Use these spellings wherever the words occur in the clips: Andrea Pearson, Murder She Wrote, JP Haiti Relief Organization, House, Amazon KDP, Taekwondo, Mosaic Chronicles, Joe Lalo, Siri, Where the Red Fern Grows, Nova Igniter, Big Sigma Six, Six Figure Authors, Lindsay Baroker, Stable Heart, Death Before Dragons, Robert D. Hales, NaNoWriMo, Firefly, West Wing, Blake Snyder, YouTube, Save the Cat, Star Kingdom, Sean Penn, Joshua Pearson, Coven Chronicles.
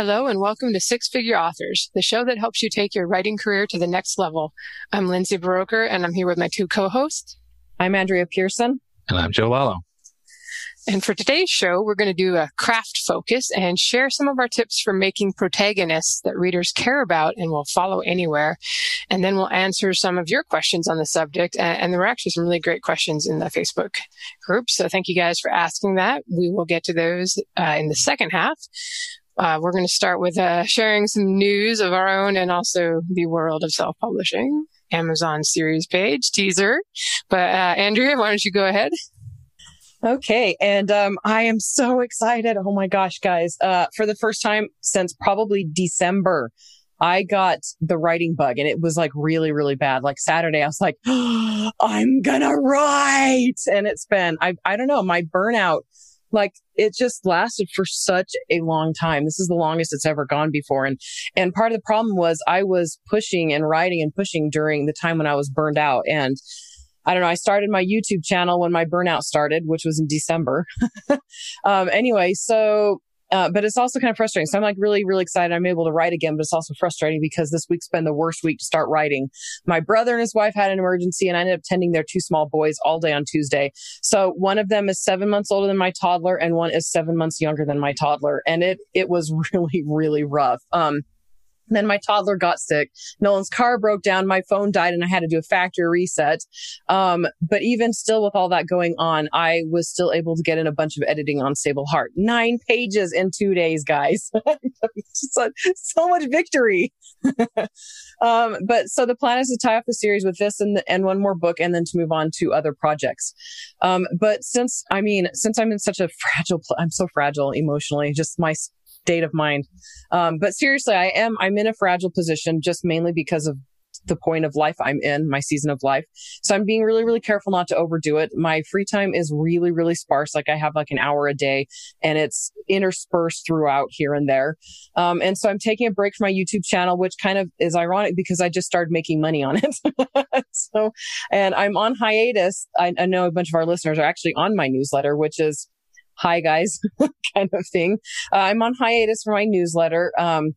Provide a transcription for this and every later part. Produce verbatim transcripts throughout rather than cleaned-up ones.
Hello and welcome to Six Figure Authors, the show that helps you take your writing career to the next level. I'm Lindsay Baroker and I'm here with my two co-hosts. I'm Andrea Pearson. And I'm Joe Lalo. And for today's show, we're going to do a craft focus and share some of our tips for making protagonists that readers care about and will follow anywhere. And then we'll answer some of your questions on the subject. And there were actually some really great questions in the Facebook group. So thank you guys for asking that. We will get to those uh, in the second half. Uh, we're going to start with uh, sharing some news of our own and also the world of self-publishing, Amazon series page, teaser. But uh, Andrea, why don't you go ahead? Okay. And um, I am so excited. Oh my gosh, guys. Uh, for the first time since probably December, I got the writing bug and it was like really, really bad. Like Saturday, I was like, oh, I'm going to write. And it's been, I, I don't know, my burnout. Like it just lasted for such a long time. This is the longest it's ever gone before. And, and part of the problem was I was pushing and writing and pushing during the time when I was burned out. And I don't know, I started my YouTube channel when my burnout started, which was in December. um, anyway, so, uh, but it's also kind of frustrating. So I'm like really, really excited. I'm able to write again, but it's also frustrating because this week's been the worst week to start writing. My brother and his wife had an emergency and I ended up tending their two small boys all day on Tuesday. So one of them is seven months older than my toddler and one is seven months younger than my toddler. And it, it was really, really rough. Um, Then my toddler got sick. Nolan's car broke down. My phone died and I had to do a factory reset. Um, but even still with all that going on, I was still able to get in a bunch of editing on Stable Heart. Nine pages in two days, guys. so, so much victory. um, but so the plan is to tie up the series with this and, the, and one more book and then to move on to other projects. Um, but since, I mean, since I'm in such a fragile, pl- I'm so fragile emotionally, just my state of mind. Um, but seriously, I am, I'm in a fragile position just mainly because of the point of life I'm in, my season of life. So I'm being really, really careful not to overdo it. My free time is really, really sparse. Like I have like an hour a day and it's interspersed throughout here and there. Um, and so I'm taking a break from my YouTube channel, which kind of is ironic because I just started making money on it. so, and I'm on hiatus. I, I know a bunch of our listeners are actually on my newsletter, which is hi guys, kind of thing. Uh, I'm on hiatus for my newsletter. Um,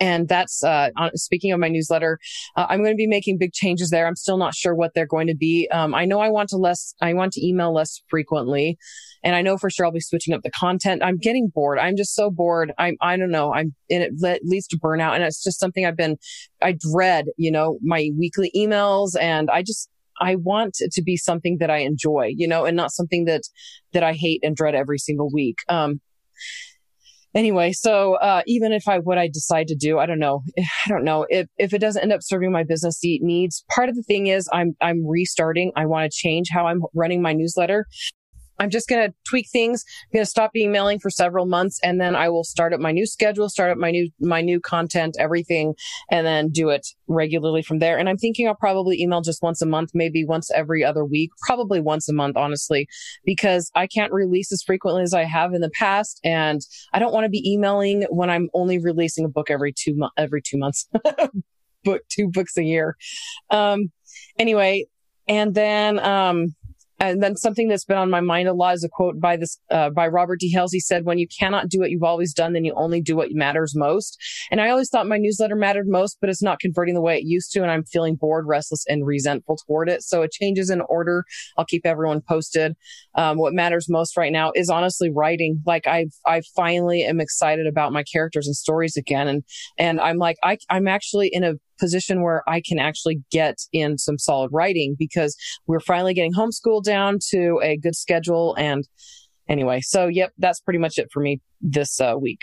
and that's, uh, on, speaking of my newsletter, uh, I'm going to be making big changes there. I'm still not sure what they're going to be. Um, I know I want to less, I want to email less frequently. And I know for sure I'll be switching up the content. I'm getting bored. I'm just so bored. I'm, I don't know. I'm, and it le- leads to burnout. And it's just something I've been, I dread, you know, my weekly emails. And I just, I want it to be something that I enjoy, you know, and not something that, that I hate and dread every single week. Um, anyway, so, uh, even if I, what I decide to do, I don't know, I don't know if, if it doesn't end up serving my business needs. Part of the thing is I'm, I'm restarting. I want to change how I'm running my newsletter. I'm just going to tweak things. I'm going to stop emailing for several months and then I will start up my new schedule, start up my new, my new content, everything, and then do it regularly from there. And I'm thinking I'll probably email just once a month, maybe once every other week, probably once a month, honestly, because I can't release as frequently as I have in the past. And I don't want to be emailing when I'm only releasing a book every two months, every two months, book, two books a year. Um, anyway, and then, um, And then something that's been on my mind a lot is a quote by this, uh, by Robert D. Hales. He said, when you cannot do what you've always done, then you only do what matters most. And I always thought my newsletter mattered most, but it's not converting the way it used to. And I'm feeling bored, restless, and resentful toward it. So a change is in order. I'll keep everyone posted. Um, what matters most right now is honestly writing. Like I've, I finally am excited about my characters and stories again. And, and I'm like, I, I'm actually in a position where I can actually get in some solid writing because we're finally getting homeschool down to a good schedule. And anyway, so yep, that's pretty much it for me this uh, week.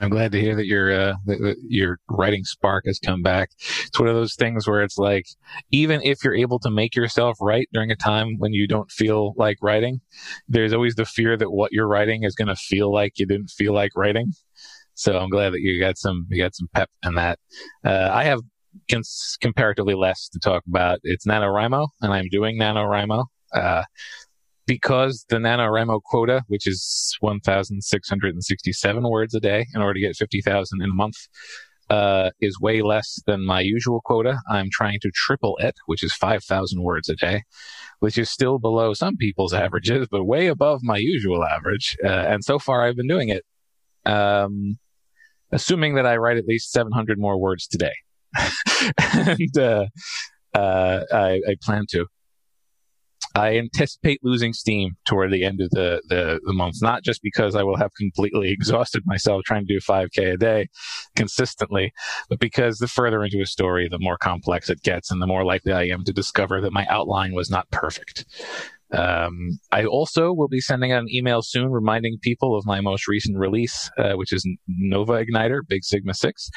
I'm glad to hear that your uh, that, that your writing spark has come back. It's one of those things where it's like, even if you're able to make yourself write during a time when you don't feel like writing, there's always the fear that what you're writing is going to feel like you didn't feel like writing. So I'm glad that you got some, you got some pep in that. Uh, I have cons- comparatively less to talk about. It's NaNoWriMo and I'm doing NaNoWriMo, uh, because the NaNoWriMo quota, which is one thousand six hundred sixty-seven words a day in order to get fifty thousand in a month, uh, is way less than my usual quota. I'm trying to triple it, which is five thousand words a day, which is still below some people's averages, but way above my usual average. Uh, and so far I've been doing it um, assuming that I write at least seven hundred more words today. and uh, uh, I, I plan to. I anticipate losing steam toward the end of the, the, the month, not just because I will have completely exhausted myself trying to do five K a day consistently, but because the further into a story, the more complex it gets and the more likely I am to discover that my outline was not perfect. Um, I also will be sending out an email soon reminding people of my most recent release, uh, which is Nova Igniter, Big Sigma Six.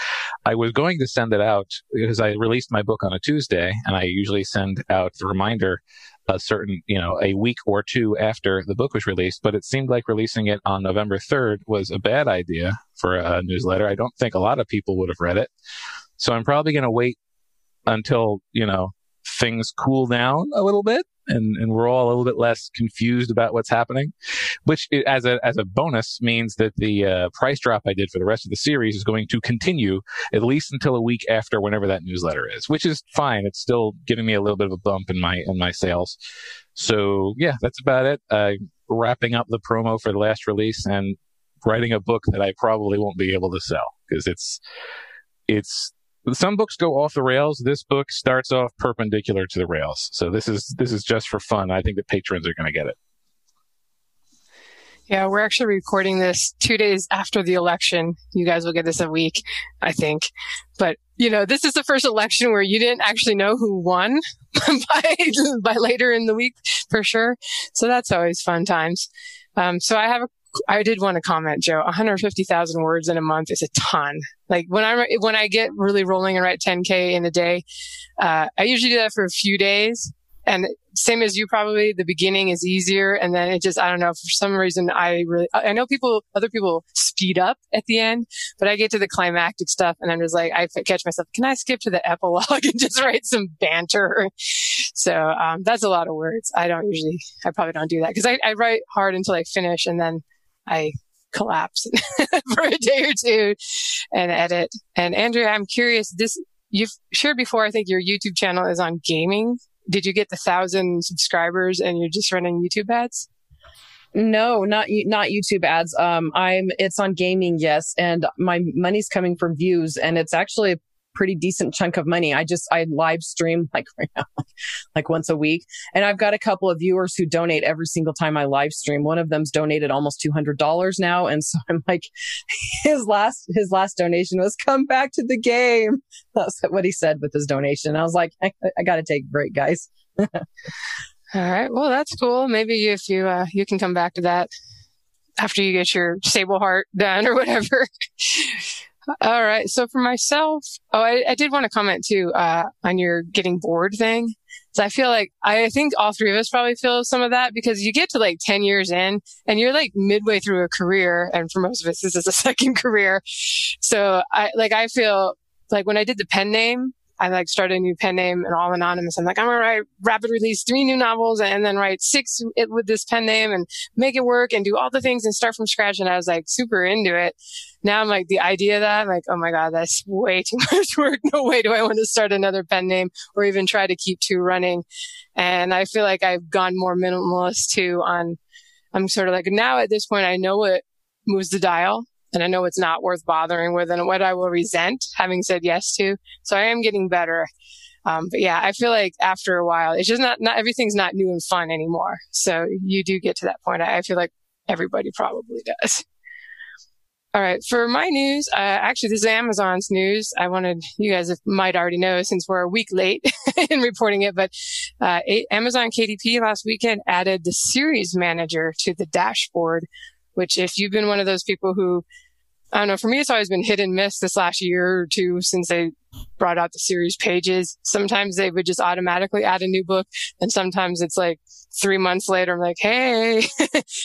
I was going to send it out because I released my book on a Tuesday, and I usually send out the reminder a certain, you know, a week or two after the book was released, but it seemed like releasing it on November third was a bad idea for a newsletter. I don't think a lot of people would have read it. So I'm probably going to wait until, you know, things cool down a little bit and, and we're all a little bit less confused about what's happening, which as a, as a bonus means that the uh, price drop I did for the rest of the series is going to continue at least until a week after whenever that newsletter is, which is fine. It's still giving me a little bit of a bump in my, in my sales. So yeah, that's about it. Uh, wrapping up the promo for the last release and writing a book that I probably won't be able to sell because it's, it's, some books go off the rails. This book starts off perpendicular to the rails. So this is this is just for fun. I think the patrons are going to get it. Yeah, we're actually recording this two days after the election. You guys will get this a week, I think. But, you know, this is the first election where you didn't actually know who won by, by later in the week, for sure. So that's always fun times. Um, so I have a I did want to comment, Joe, one hundred fifty thousand words in a month is a ton. Like when I, when I get really rolling and write ten K in a day, uh, I usually do that for a few days. And same as you, probably the beginning is easier. And then it just, I don't know, for some reason, I really, I know people, other people speed up at the end, but I get to the climactic stuff and I'm just like, I catch myself, can I skip to the epilogue and just write some banter? So, um, that's a lot of words. I don't usually, I probably don't do that because I, I write hard until I finish and then I collapse for a day or two and edit. And Andrea, I'm curious, this, you've shared before, I think your YouTube channel is on gaming. Did you get the thousand subscribers and you're just running YouTube ads? No, not, not YouTube ads. Um, I'm, it's on gaming. Yes. And my money's coming from views and it's actually a pretty decent chunk of money. I just, I live stream like right now, like once a week. And I've got a couple of viewers who donate every single time I live stream. One of them's donated almost two hundred dollars now. And so I'm like, his last, his last donation was come back to the game. That's what he said with his donation. I was like, I, I got to take a break, guys. All right. Well, that's cool. Maybe if you, uh, you can come back to that after you get your Stable Heart done or whatever. All right. So for myself, oh, I, I did want to comment too, uh, on your getting bored thing. So I feel like, I think all three of us probably feel some of that because you get to like ten years in and you're like midway through a career. And for most of us, this is a second career. So I, like, I feel like when I did the pen name, I like started a new pen name and all anonymous. I'm like, I'm going to write rapid release three new novels and then write six with this pen name and make it work and do all the things and start from scratch. And I was like super into it. Now I'm like the idea of that I'm like, oh my God, that's way too much work. No way do I want to start another pen name or even try to keep two running. And I feel like I've gone more minimalist too on, I'm sort of like now at this point, I know what moves the dial. And I know it's not worth bothering with and what I will resent having said yes to. So I am getting better. Um, but yeah, I feel like after a while, it's just not, not everything's not new and fun anymore. So you do get to that point. I, I feel like everybody probably does. All right. For my news, uh, actually this is Amazon's news. I wanted you guys might already know since we're a week late in reporting it, but, uh, Amazon K D P last weekend added the series manager to the dashboard, which if you've been one of those people who, I don't know, for me, it's always been hit and miss this last year or two since they brought out the series pages. Sometimes they would just automatically add a new book. And sometimes it's like three months later, I'm like, hey,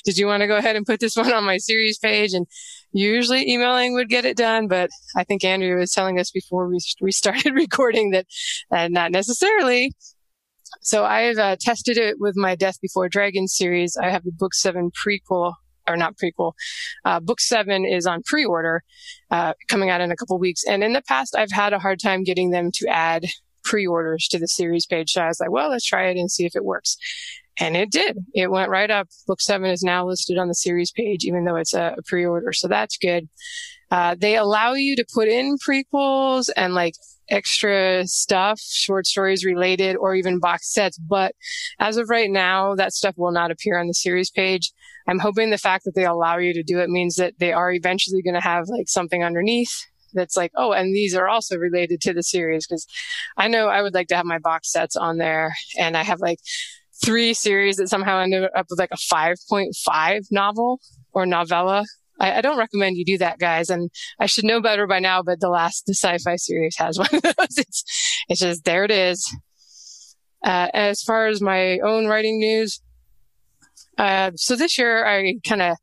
did you want to go ahead and put this one on my series page? And usually emailing would get it done. But I think Andrea was telling us before we, we started recording that uh, not necessarily. So I've uh, tested it with my Death Before Dragons series. I have the book seven prequel. Or not prequel. Uh, book seven is on pre-order, uh, coming out in a couple weeks. And in the past, I've had a hard time getting them to add pre-orders to the series page. So I was like, well, let's try it and see if it works. And it did. It went right up. Book seven is now listed on the series page, even though it's a, a pre-order. So that's good. Uh, they allow you to put in prequels and like extra stuff, short stories related, or even box sets. But as of right now, that stuff will not appear on the series page. I'm hoping the fact that they allow you to do it means that they are eventually going to have like something underneath that's like, oh, and these are also related to the series. Because I know I would like to have my box sets on there, and I have like three series that somehow ended up with like a five point five novel or novella. I, I don't recommend you do that, guys. And I should know better by now, but the last the sci-fi series has one of those. It's, it's just, there it is. Uh, as far as my own writing news, uh, so this year I kind of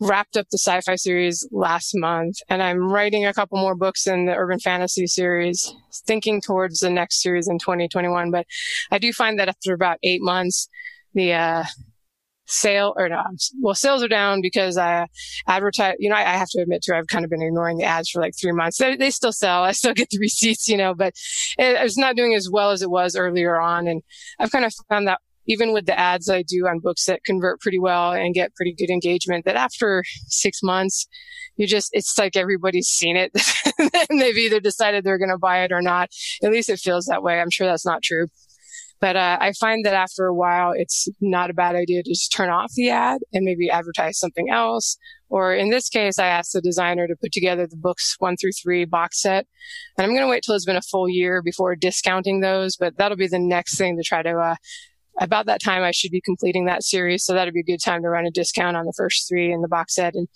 wrapped up the sci-fi series last month, and I'm writing a couple more books in the urban fantasy series, thinking towards the next series in twenty twenty-one. But I do find that after about eight months, the uh, sale or no, well, sales are down because I advertise, you know, I, I have to admit too, I've kind of been ignoring the ads for like three months. They, they still sell. I still get the receipts, you know, but it, it's not doing as well as it was earlier on. And I've kind of found that even with the ads I do on books that convert pretty well and get pretty good engagement, that after six months, you just, it's like everybody's seen it and they've either decided they're going to buy it or not. At least it feels that way. I'm sure that's not true. But uh, I find that after a while, it's not a bad idea to just turn off the ad and maybe advertise something else. Or in this case, I asked the designer to put together the books one through three box set. And I'm going to wait till it's been a full year before discounting those. But that'll be the next thing to try to uh, about that time I should be completing that series. So that'd be a good time to run a discount on the first three in the box set. And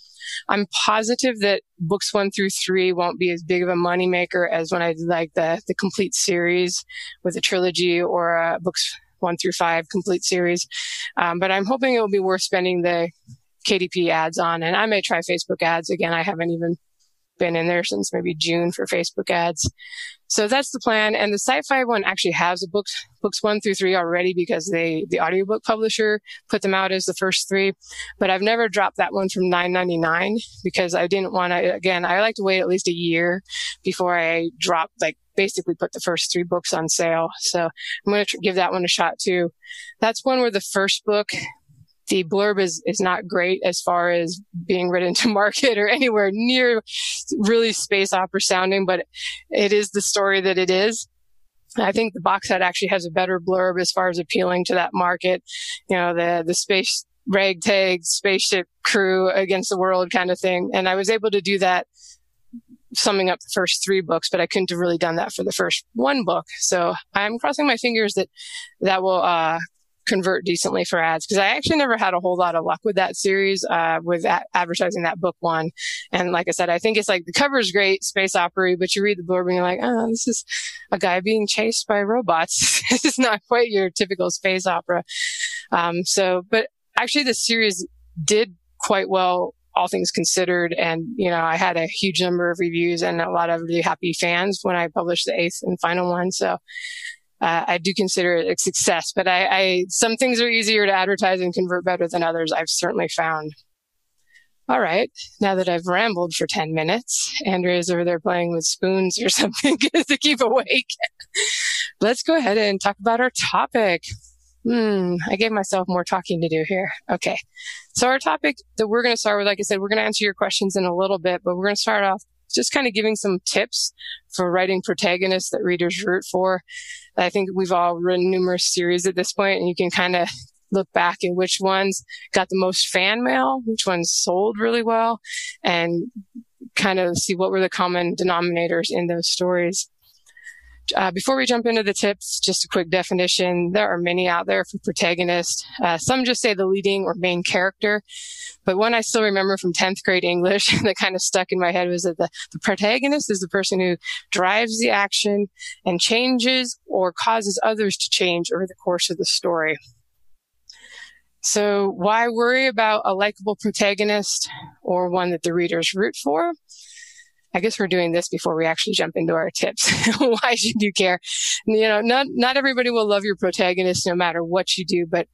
I'm positive that books one through three won't be as big of a moneymaker as when I did like the, the complete series with a trilogy or uh, books one through five complete series. Um, but I'm hoping it will be worth spending the K D P ads on. And I may try Facebook ads again. I haven't even been in there since maybe June for Facebook ads. So that's the plan. And the sci-fi one actually has a book, books one through three already because they, the audiobook publisher put them out as the first three. But I've never dropped that one from nine ninety-nine because I didn't want to, again, I like to wait at least a year before I drop, like basically put the first three books on sale. So I'm going to tr- give that one a shot too. That's one where the first book, the blurb is, is not great as far as being written to market or anywhere near really space opera sounding, but it is the story that it is. I think the box set actually has a better blurb as far as appealing to that market. You know, the, the space ragtag spaceship crew against the world kind of thing. And I was able to do that summing up the first three books, but I couldn't have really done that for the first one book. So I'm crossing my fingers that that will, uh, convert decently for ads, because I actually never had a whole lot of luck with that series, uh, with a- advertising that book one. And like I said, I think it's like the cover is great, space opera, but you read the blurb and you're like, oh, this is a guy being chased by robots. This is not quite your typical space opera. Um, so, but actually the series did quite well, all things considered. And, you know, I had a huge number of reviews and a lot of really happy fans when I published the eighth and final one. So, Uh, I do consider it a success, but I, I, some things are easier to advertise and convert better than others, I've certainly found. All right. Now that I've rambled for ten minutes, Andrea's over there playing with spoons or something to keep awake. Let's go ahead and talk about our topic. Hmm. I gave myself more talking to do here. Okay. So our topic that we're going to start with, like I said, we're going to answer your questions in a little bit, but we're going to start off just kind of giving some tips for writing protagonists that readers root for. I think we've all written numerous series at this point, and you can kind of look back at which ones got the most fan mail, which ones sold really well, and kind of see what were the common denominators in those stories. Uh, before we jump into the tips, just a quick definition. There are many out there for protagonist. Uh, some just say the leading or main character. But one I still remember from tenth grade English that kind of stuck in my head was that the, the protagonist is the person who drives the action and changes or causes others to change over the course of the story. So why worry about a likable protagonist or one that the readers root for? I guess we're doing this before we actually jump into our tips. Why should you care? You know, not, not everybody will love your protagonist no matter what you do, but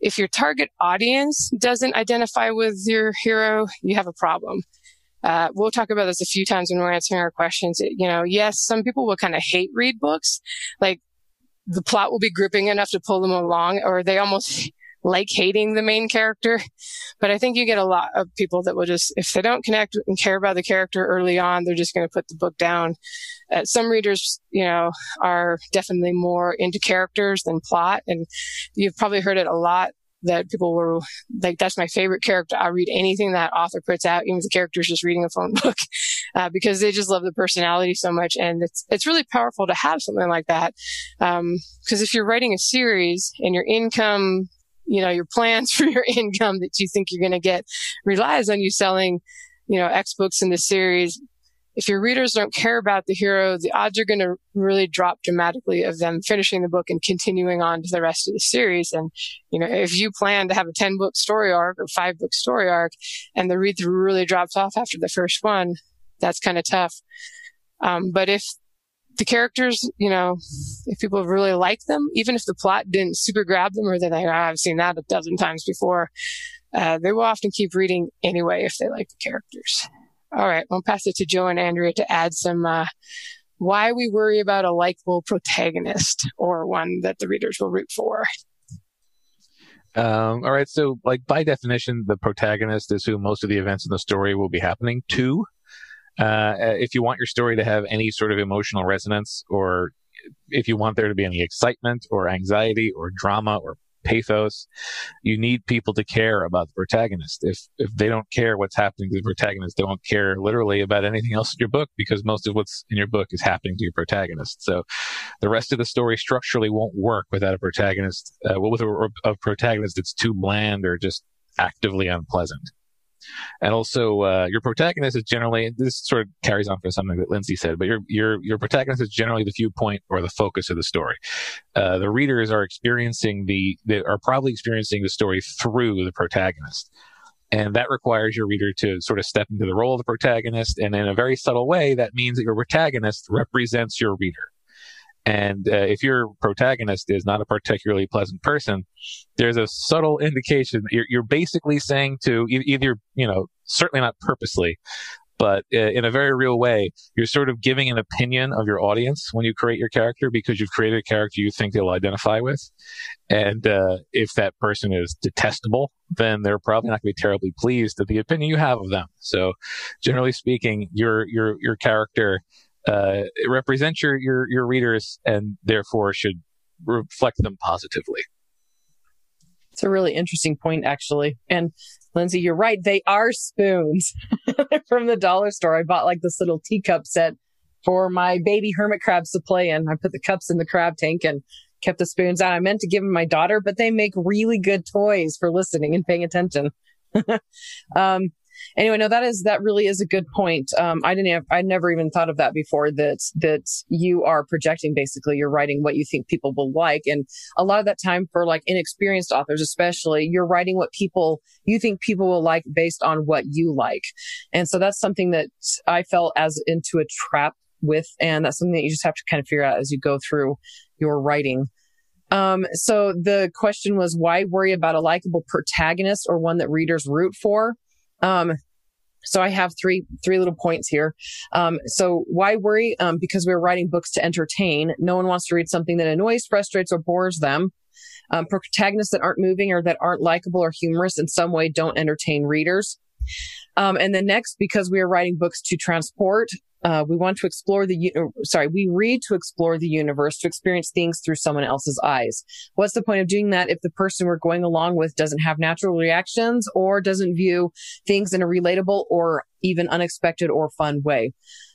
if your target audience doesn't identify with your hero, you have a problem. Uh, we'll talk about this a few times when we're answering our questions. You know, yes, some people will kind of hate read books. Like, the plot will be gripping enough to pull them along, or they almost like hating the main character. But I think you get a lot of people that will just, if they don't connect and care about the character early on, they're just going to put the book down. Uh, some readers, you know, are definitely more into characters than plot. And you've probably heard it a lot that people were like, that's my favorite character. I'll read anything that author puts out, even if the character's just reading a phone book, uh, because they just love the personality so much. And it's, it's really powerful to have something like that. Um, because if you're writing a series and your income, you know, your plans for your income that you think you're going to get relies on you selling, you know, X books in the series. If your readers don't care about the hero, the odds are going to really drop dramatically of them finishing the book and continuing on to the rest of the series. And, you know, if you plan to have a ten book story arc or five book story arc and the read through really drops off after the first one, that's kind of tough. Um, but if the characters, you know, if people really like them, even if the plot didn't super grab them or they're like, oh, I've seen that a dozen times before, uh, they will often keep reading anyway if they like the characters. All right, I'll pass it to Joe and Andrea to add some uh, why we worry about a likable protagonist or one that the readers will root for. Um, all right, so like by definition, the protagonist is who most of the events in the story will be happening to. Uh, if you want your story to have any sort of emotional resonance, or if you want there to be any excitement or anxiety or drama or pathos, you need people to care about the protagonist. If if they don't care what's happening to the protagonist, they won't care literally about anything else in your book, because most of what's in your book is happening to your protagonist. So the rest of the story structurally won't work without a protagonist. Uh, well, with a, a protagonist that's too bland or just actively unpleasant. And also, uh, your protagonist is generally, this sort of carries on for something that Lindsay said, but your, your, your protagonist is generally the viewpoint or the focus of the story. Uh, the readers are experiencing the, they are probably experiencing the story through the protagonist. And that requires your reader to sort of step into the role of the protagonist. And in a very subtle way, that means that your protagonist represents your reader. And uh, if your protagonist is not a particularly pleasant person, there's a subtle indication that you're, you're basically saying to either, you know, certainly not purposely, but uh, in a very real way, you're sort of giving an opinion of your audience when you create your character, because you've created a character you think they'll identify with. And uh, if that person is detestable, then they're probably not going to be terribly pleased at the opinion you have of them. So generally speaking, your your your character... Uh, it represents your, your, your readers and therefore should reflect them positively. It's a really interesting point, actually. And Lindsay, you're right. They are spoons from the dollar store. I bought like this little teacup set for my baby hermit crabs to play in. I put the cups in the crab tank and kept the spoons out. I meant to give them my daughter, but they make really good toys for listening and paying attention. um, Anyway, no, that is, that really is a good point. Um, I didn't have, I never even thought of that before, that, that you are projecting, basically you're writing what you think people will like. And a lot of that time for like inexperienced authors, especially, you're writing what people, you think people will like based on what you like. And so that's something that I fell as into a trap with. And that's something that you just have to kind of figure out as you go through your writing. Um, so the question was, why worry about a likable protagonist or one that readers root for? Um, so I have three, three little points here. Um, so why worry? Um, because we're writing books to entertain. No one wants to read something that annoys, frustrates, or bores them. Um, protagonists that aren't moving or that aren't likable or humorous in some way don't entertain readers. Um, and then next, because we are writing books to transport, uh, we want to explore the, uh, sorry, we read to explore the universe, to experience things through someone else's eyes. What's the point of doing that if the person we're going along with doesn't have natural reactions or doesn't view things in a relatable or even unexpected or fun way?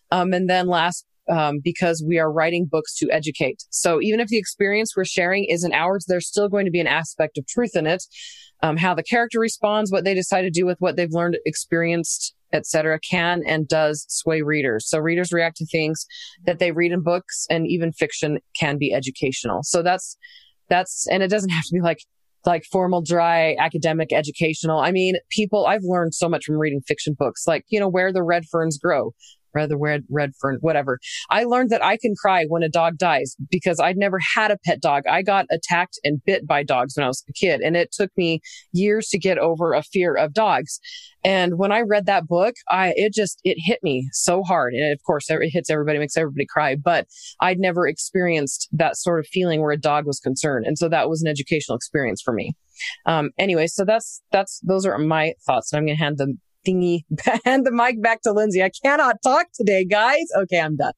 Um, and then last, um, because we are writing books to educate. So even if the experience we're sharing isn't ours, there's still going to be an aspect of truth in it. Um, how the character responds, what they decide to do with what they've learned, experienced, et cetera, can and does sway readers. So readers react to things that they read in books, and even fiction can be educational. So that's, that's, and it doesn't have to be like, like formal, dry, academic, educational. I mean, people, I've learned so much from reading fiction books, like, you know, Where the Red Ferns Grow. Where the Red, Red Fern, whatever. I learned that I can cry when a dog dies because I'd never had a pet dog. I got attacked and bit by dogs when I was a kid, and it took me years to get over a fear of dogs. And when I read that book, I, it just, it hit me so hard. And of course, it hits everybody, makes everybody cry, but I'd never experienced that sort of feeling where a dog was concerned. And so that was an educational experience for me. Um, anyway, so that's, that's, those are my thoughts. And I'm going to hand them thingy, hand the mic back to Lindsay. I cannot talk today, guys. Okay, I'm done.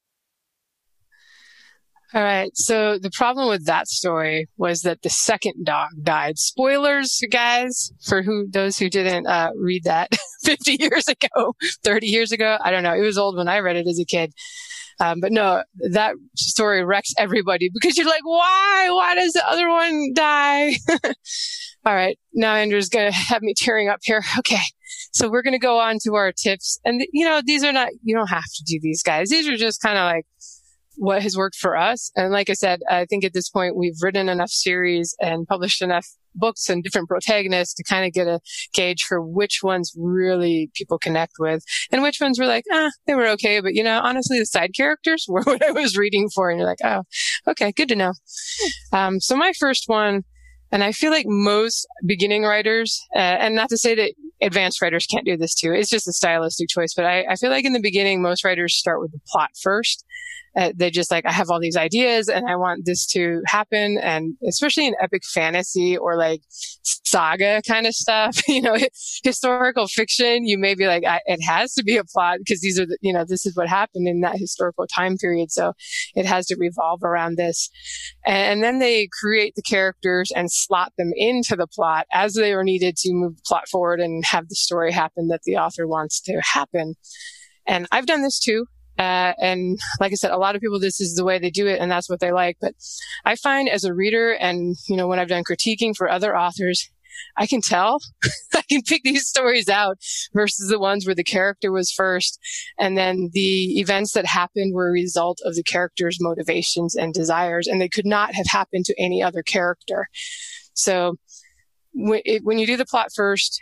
All right. So the problem with that story was that the second dog died. Spoilers, guys, for who those who didn't uh, read that fifty years ago, thirty years ago. I don't know. It was old when I read it as a kid. Um, but no, that story wrecks everybody because you're like, why? Why does the other one die? All right. Now Andrew's going to have me tearing up here. Okay. So we're going to go on to our tips. And, you know, these are not, you don't have to do these, guys. These are just kind of like what has worked for us. And like I said, I think at this point we've written enough series and published enough books and different protagonists to kind of get a gauge for which ones really people connect with and which ones were like, ah, they were okay. But, you know, honestly, the side characters were what I was reading for. And you're like, oh, okay, good to know. Um, so my first one, and I feel like most beginning writers, uh, and not to say that advanced writers can't do this too, it's just a stylistic choice. But I, I feel like in the beginning, most writers start with the plot first. Uh, they just like, I have all these ideas and I want this to happen. And especially in epic fantasy or like saga kind of stuff, you know, historical fiction, you may be like, I, it has to be a plot because these are, the, you know, this is what happened in that historical time period. So it has to revolve around this. And, and then they create the characters and slot them into the plot as they are needed to move the plot forward and have the story happen that the author wants to happen. And I've done this too. Uh, and like I said, a lot of people, this is the way they do it and that's what they like. But I find as a reader and, you know, when I've done critiquing for other authors, I can tell, I can pick these stories out versus the ones where the character was first. And then the events that happened were a result of the character's motivations and desires, and they could not have happened to any other character. So when, it, when you do the plot first,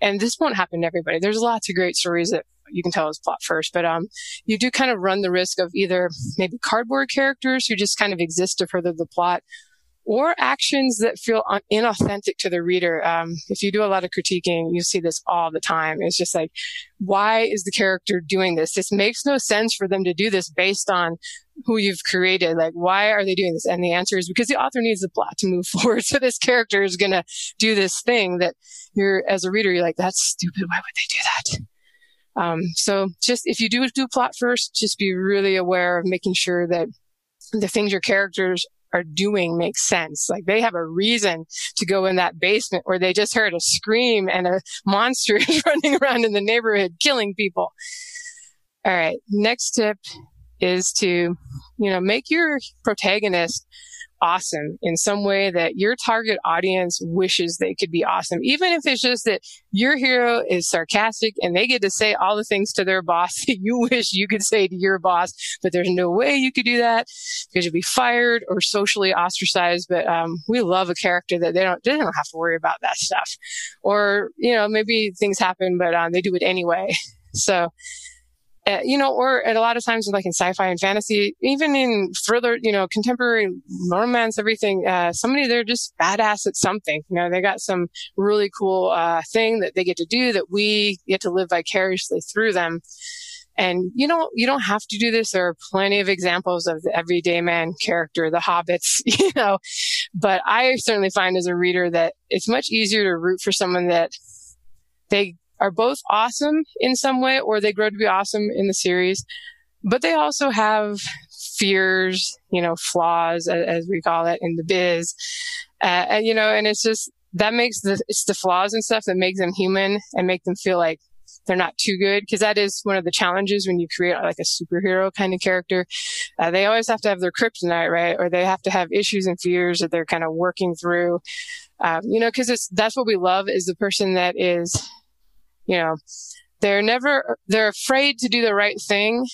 and this won't happen to everybody, there's lots of great stories that you can tell his plot first, but um, you do kind of run the risk of either maybe cardboard characters who just kind of exist to further the plot, or actions that feel un- inauthentic to the reader. Um, if you do a lot of critiquing, you see this all the time. It's just like, why is the character doing this? This makes no sense for them to do this based on who you've created. Like, why are they doing this? And the answer is because the author needs the plot to move forward. So this character is going to do this thing that you're, as a reader, you're like, that's stupid. Why would they do that? Um, so just, if you do do plot first, just be really aware of making sure that the things your characters are doing make sense. Like they have a reason to go in that basement where they just heard a scream and a monster is running around in the neighborhood killing people. All right. Next tip is to, you know, make your protagonist awesome in some way that your target audience wishes they could be awesome. Even if it's just that your hero is sarcastic and they get to say all the things to their boss that you wish you could say to your boss, but there's no way you could do that because you'd be fired or socially ostracized. But um, we love a character that they don't, they don't have to worry about that stuff. Or, you know, maybe things happen, but um, they do it anyway. So Uh, you know, or at a lot of times, like in sci-fi and fantasy, even in further, you know, contemporary romance, everything, uh, somebody, they're just badass at something. You know, they got some really cool uh, thing that they get to do that we get to live vicariously through them. And, you know, you don't have to do this. There are plenty of examples of the everyday man character, the hobbits, you know. But I certainly find as a reader that it's much easier to root for someone that they are both awesome in some way, or they grow to be awesome in the series, but they also have fears, you know, flaws, as we call it in the biz. Uh, and, you know, and it's just, that makes the, it's the flaws and stuff that makes them human and make them feel like they're not too good. Cause that is one of the challenges when you create like a superhero kind of character. Uh, they always have to have their kryptonite, right? Or they have to have issues and fears that they're kind of working through. Um, you know, cause it's, that's what we love is the person that is, you know, they're never, they're afraid to do the right thing,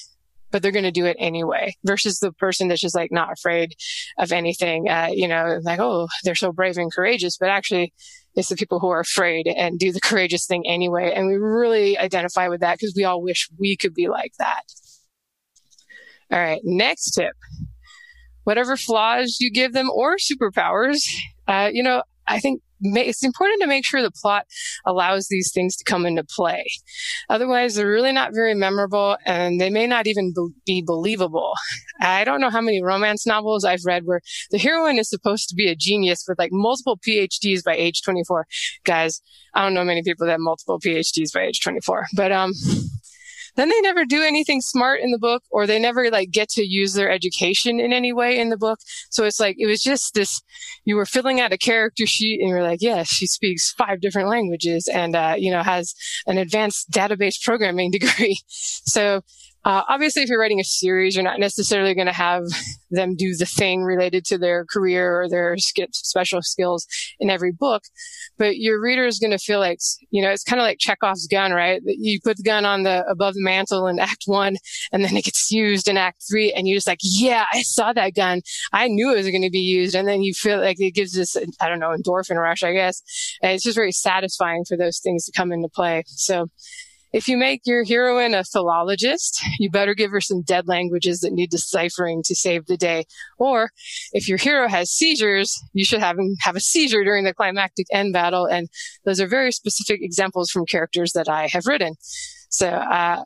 but they're going to do it anyway versus the person that's just like not afraid of anything. Uh, you know, like, oh, they're so brave and courageous, but actually it's the people who are afraid and do the courageous thing anyway. And we really identify with that because we all wish we could be like that. All right, next tip. Whatever flaws you give them or superpowers, uh, you know, I think it's important to make sure the plot allows these things to come into play. Otherwise, they're really not very memorable, and they may not even be believable. I don't know how many romance novels I've read where the heroine is supposed to be a genius with like multiple P H Ds by age twenty-four. Guys, I don't know many people that have multiple P H Ds by age twenty-four, but um, then they never do anything smart in the book, or they never like get to use their education in any way in the book. So it's like, it was just this, you were filling out a character sheet and you're like, yes, yeah, she speaks five different languages and, uh, you know, has an advanced database programming degree. So uh, obviously if you're writing a series, you're not necessarily going to have them do the thing related to their career or their skip special skills in every book. But your reader is going to feel like, you know, it's kind of like Chekhov's gun, right? You put the gun on the above the mantle in act one, and then it gets used in act three. And you're just like, yeah, I saw that gun. I knew it was going to be used. And then you feel like it gives this, I don't know, endorphin rush, I guess. And it's just very satisfying for those things to come into play. So if you make your heroine a philologist, you better give her some dead languages that need deciphering to save the day. Or if your hero has seizures, you should have him have a seizure during the climactic end battle. And those are very specific examples from characters that I have written. So uh,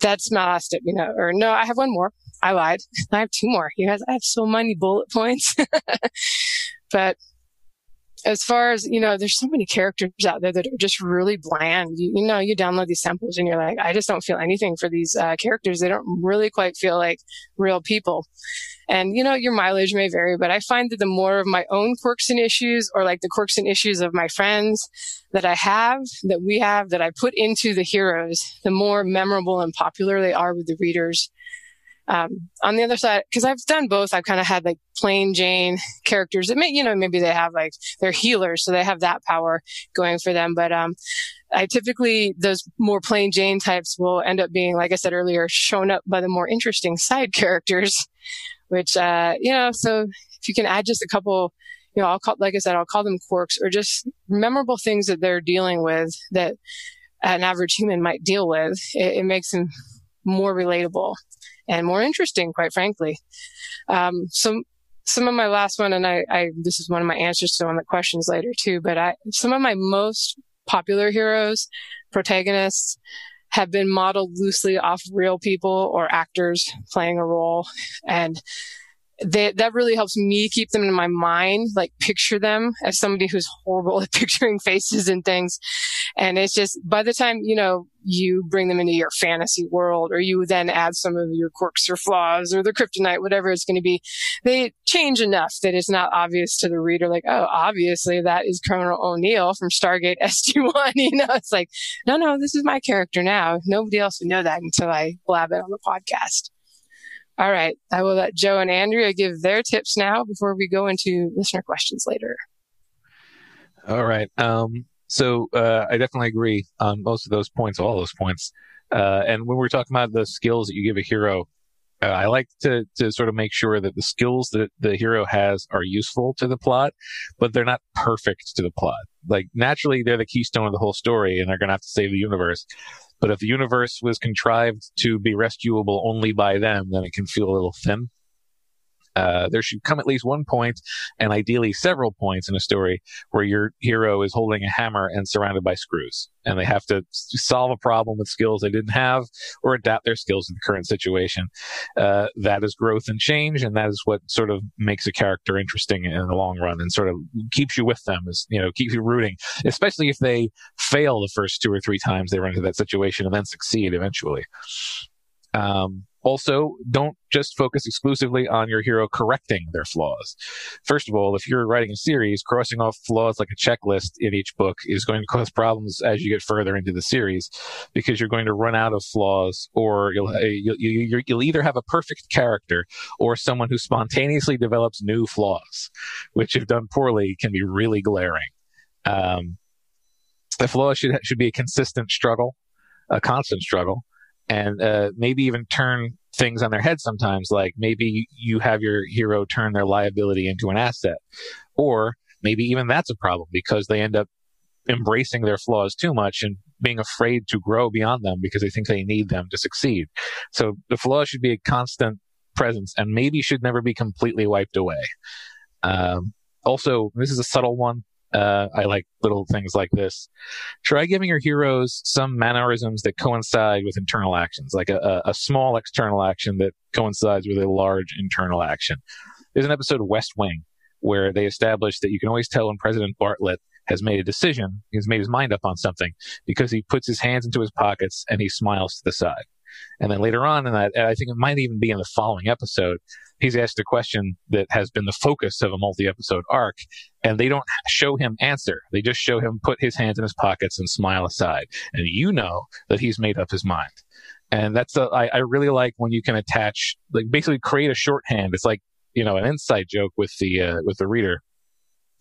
that's my last tip, you know, or no, I have one more. I lied. I have two more. You guys, I have so many bullet points. But as far as, you know, there's so many characters out there that are just really bland. You, you know, you download these samples and you're like, I just don't feel anything for these uh, characters. They don't really quite feel like real people. And, you know, your mileage may vary, but I find that the more of my own quirks and issues, or like the quirks and issues of my friends that I have, that we have, that I put into the heroes, the more memorable and popular they are with the readers. Um, on the other side, because I've done both, I've kind of had like plain Jane characters that may, you know, maybe they have like, they're healers, so they have that power going for them. But um, I typically, those more plain Jane types will end up being, like I said earlier, shown up by the more interesting side characters, which, uh, you know, so if you can add just a couple, you know, I'll call, like I said, I'll call them quirks, or just memorable things that they're dealing with that an average human might deal with. It, it makes them more relatable and more interesting, quite frankly. Um, some, some of my last one, and I, I, this is one of my answers to one of the questions later too, but I, some of my most popular heroes, protagonists, have been modeled loosely off real people or actors playing a role. And they, that really helps me keep them in my mind, like picture them as somebody who's horrible at picturing faces and things. And it's just, by the time, you know, you bring them into your fantasy world, or you then add some of your quirks or flaws or the kryptonite, whatever it's going to be, they change enough that it's not obvious to the reader. Like, oh, obviously that is Colonel O'Neill from Stargate S G one. You know, it's like, no, no, this is my character now. Nobody else would know that until I blab it on the podcast. All right. I will let Joe and Andrea give their tips now before we go into listener questions later. All right. Um, So uh, I definitely agree on most of those points, all those points. Uh, and when we're talking about the skills that you give a hero, uh, I like to, to sort of make sure that the skills that the hero has are useful to the plot, but they're not perfect to the plot. Like, naturally, they're the keystone of the whole story, and they're going to have to save the universe. But if the universe was contrived to be rescuable only by them, then it can feel a little thin. Uh, there should come at least one point, and ideally several points in a story, where your hero is holding a hammer and surrounded by screws, and they have to solve a problem with skills they didn't have, or adapt their skills to the current situation. Uh, that is growth and change, and that is what sort of makes a character interesting in the long run, and sort of keeps you with them, is, you know, keeps you rooting, especially if they fail the first two or three times they run into that situation and then succeed eventually. Um, Also, don't just focus exclusively on your hero correcting their flaws. First of all, if you're writing a series, crossing off flaws like a checklist in each book is going to cause problems as you get further into the series, because you're going to run out of flaws, or you'll, you'll, you'll either have a perfect character or someone who spontaneously develops new flaws, which, if done poorly, can be really glaring. Um, the flaw should, should be a consistent struggle, a constant struggle. And uh, maybe even turn things on their head sometimes. Like, maybe you have your hero turn their liability into an asset. Or maybe even that's a problem, because they end up embracing their flaws too much and being afraid to grow beyond them because they think they need them to succeed. So the flaw should be a constant presence and maybe should never be completely wiped away. Um, also, this is a subtle one. Uh, I like little things like this. Try giving your heroes some mannerisms that coincide with internal actions, like a, a small external action that coincides with a large internal action. There's an episode of West Wing where they establish that you can always tell when President Bartlett has made a decision, he's made his mind up on something, because he puts his hands into his pockets and he smiles to the side. And then later on in that, I think it might even be in the following episode, he's asked a question that has been the focus of a multi-episode arc, and they don't show him answer. They just show him put his hands in his pockets and smile aside. And you know that he's made up his mind. And that's, the, I, I really like when you can attach, like basically create a shorthand. It's like, you know, an inside joke with the, uh, with the reader.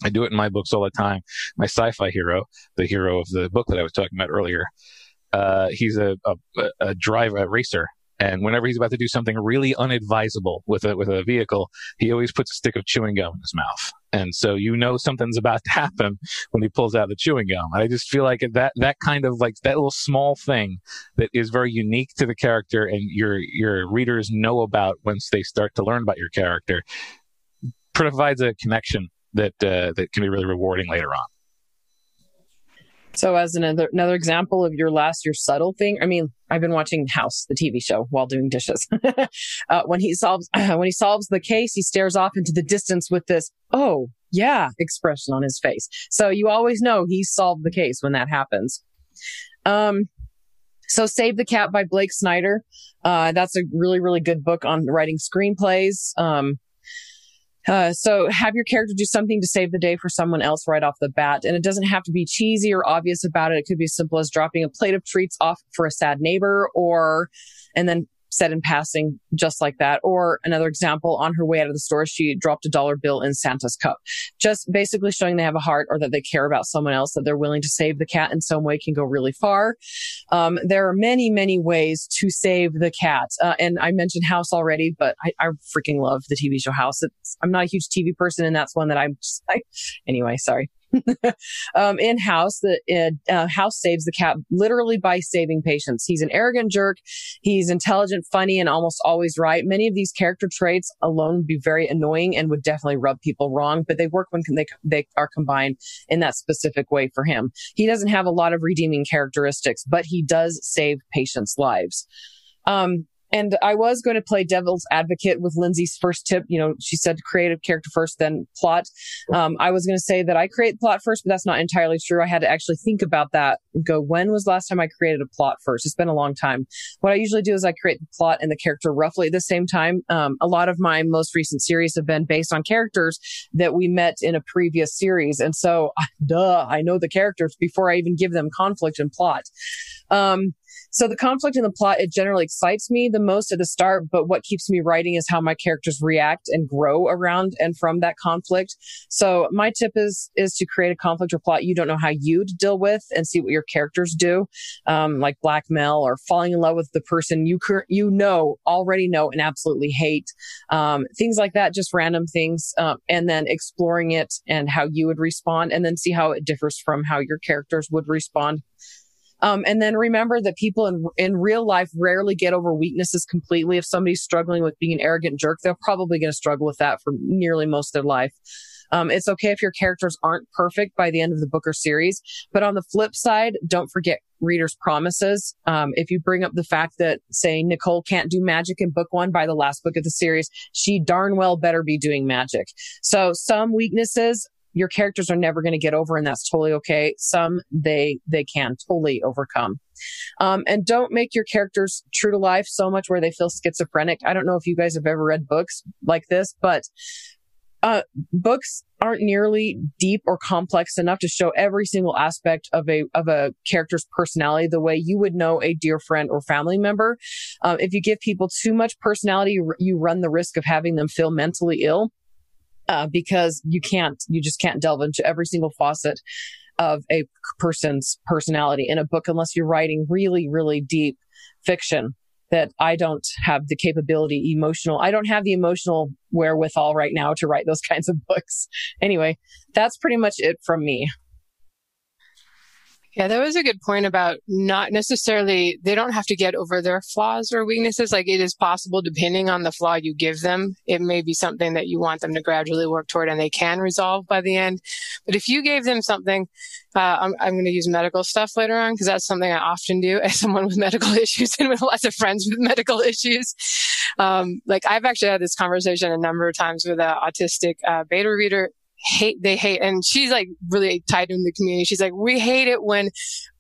I do it in my books all the time. My sci-fi hero, the hero of the book that I was talking about earlier, Uh, he's a, a, a driver, a racer, and whenever he's about to do something really unadvisable with a, with a vehicle, he always puts a stick of chewing gum in his mouth. And so you know something's about to happen when he pulls out the chewing gum. And I just feel like that that kind of like that little small thing that is very unique to the character, and your your readers know about once they start to learn about your character, provides a connection that uh, that can be really rewarding later on. So as another another example of your last, your subtle thing, I mean, I've been watching House, the T V show, while doing dishes. uh, when he solves uh, when he solves the case, he stares off into the distance with this, oh, yeah, expression on his face. So you always know he solved the case when that happens. Um, so Save the Cat by Blake Snyder. Uh, that's a really, really good book on writing screenplays. Um Uh, so have your character do something to save the day for someone else right off the bat. And it doesn't have to be cheesy or obvious about it. It could be as simple as dropping a plate of treats off for a sad neighbor, or, and then said in passing, just like that. Or another example, on her way out of the store, she dropped a dollar bill in Santa's cup. Just basically showing they have a heart, or that they care about someone else, that they're willing to save the cat in some way, can go really far. Um, there are many, many ways to save the cat. Uh, and I mentioned House already, but I, I freaking love the T V show House. It's, I'm not a huge T V person, and that's one that I'm just like, anyway, sorry. um, in House, the uh, House saves the cat literally by saving patience. He's an arrogant jerk. He's intelligent, funny, and almost always right. Many of these character traits alone would be very annoying and would definitely rub people wrong, but they work when they they are combined in that specific way for him. He doesn't have a lot of redeeming characteristics, but he does save patients' lives. Um, And I was going to play devil's advocate with Lindsay's first tip. You know, she said creative character first, then plot. Um, I was going to say that I create plot first, but that's not entirely true. I had to actually think about that and go, when was the last time I created a plot first? It's been a long time. What I usually do is I create the plot and the character roughly at the same time. Um, a lot of my most recent series have been based on characters that we met in a previous series. And so, duh, I know the characters before I even give them conflict and plot. Um, So the conflict in the plot, it generally excites me the most at the start, but what keeps me writing is how my characters react and grow around and from that conflict. So my tip is is to create a conflict or plot you don't know how you'd deal with, and see what your characters do, um, like blackmail or falling in love with the person you cur- you know, already know and absolutely hate. Um, things like that, just random things, um, and then exploring it and how you would respond, and then see how it differs from how your characters would respond. Um, and then remember that people in in real life rarely get over weaknesses completely. If somebody's struggling with being an arrogant jerk, they're probably going to struggle with that for nearly most of their life. Um, it's okay if your characters aren't perfect by the end of the book or series. But on the flip side, don't forget readers' promises. Um, if you bring up the fact that, say, Nicole can't do magic in book one, by the last book of the series, she darn well better be doing magic. So some weaknesses your characters are never going to get over, and that's totally okay. Some they they can totally overcome. Um, and don't make your characters true to life so much where they feel schizophrenic. I don't know if you guys have ever read books like this, but uh, books aren't nearly deep or complex enough to show every single aspect of a of a character's personality the way you would know a dear friend or family member. Uh, if you give people too much personality, you run the risk of having them feel mentally ill. Uh, because you can't, you just can't delve into every single facet of a person's personality in a book unless you're writing really, really deep fiction that I don't have the capability emotional. I don't have the emotional wherewithal right now to write those kinds of books. Anyway, that's pretty much it from me. Yeah, that was a good point about not necessarily, they don't have to get over their flaws or weaknesses. Like, it is possible, depending on the flaw you give them, it may be something that you want them to gradually work toward and they can resolve by the end. But if you gave them something, uh, I'm, I'm going to use medical stuff later on because that's something I often do as someone with medical issues and with lots of friends with medical issues. Um, like, I've actually had this conversation a number of times with an autistic uh, beta reader. hate they hate and she's like really tied in the community. She's like, we hate it when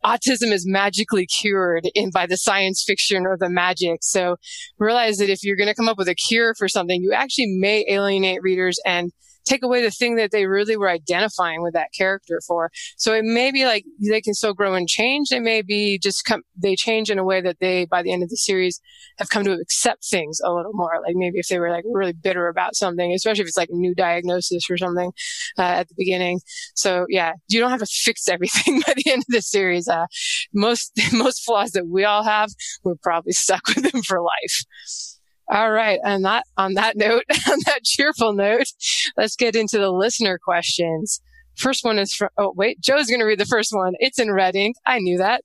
autism is magically cured in by the science fiction or the magic. So realize that if you're going to come up with a cure for something, you actually may alienate readers and take away the thing that they really were identifying with that character for. So it may be like they can still grow and change. They may be just come, they change in a way that they, by the end of the series, have come to accept things a little more. Like, maybe if they were like really bitter about something, especially if it's like a new diagnosis or something uh, at the beginning. So yeah, you don't have to fix everything by the end of the series. Uh, most, most flaws that we all have, we're probably stuck with them for life. All right. And that, on that note, on that cheerful note, let's get into the listener questions. First one is from, oh, wait, Joe's going to read the first one. It's in red ink. I knew that.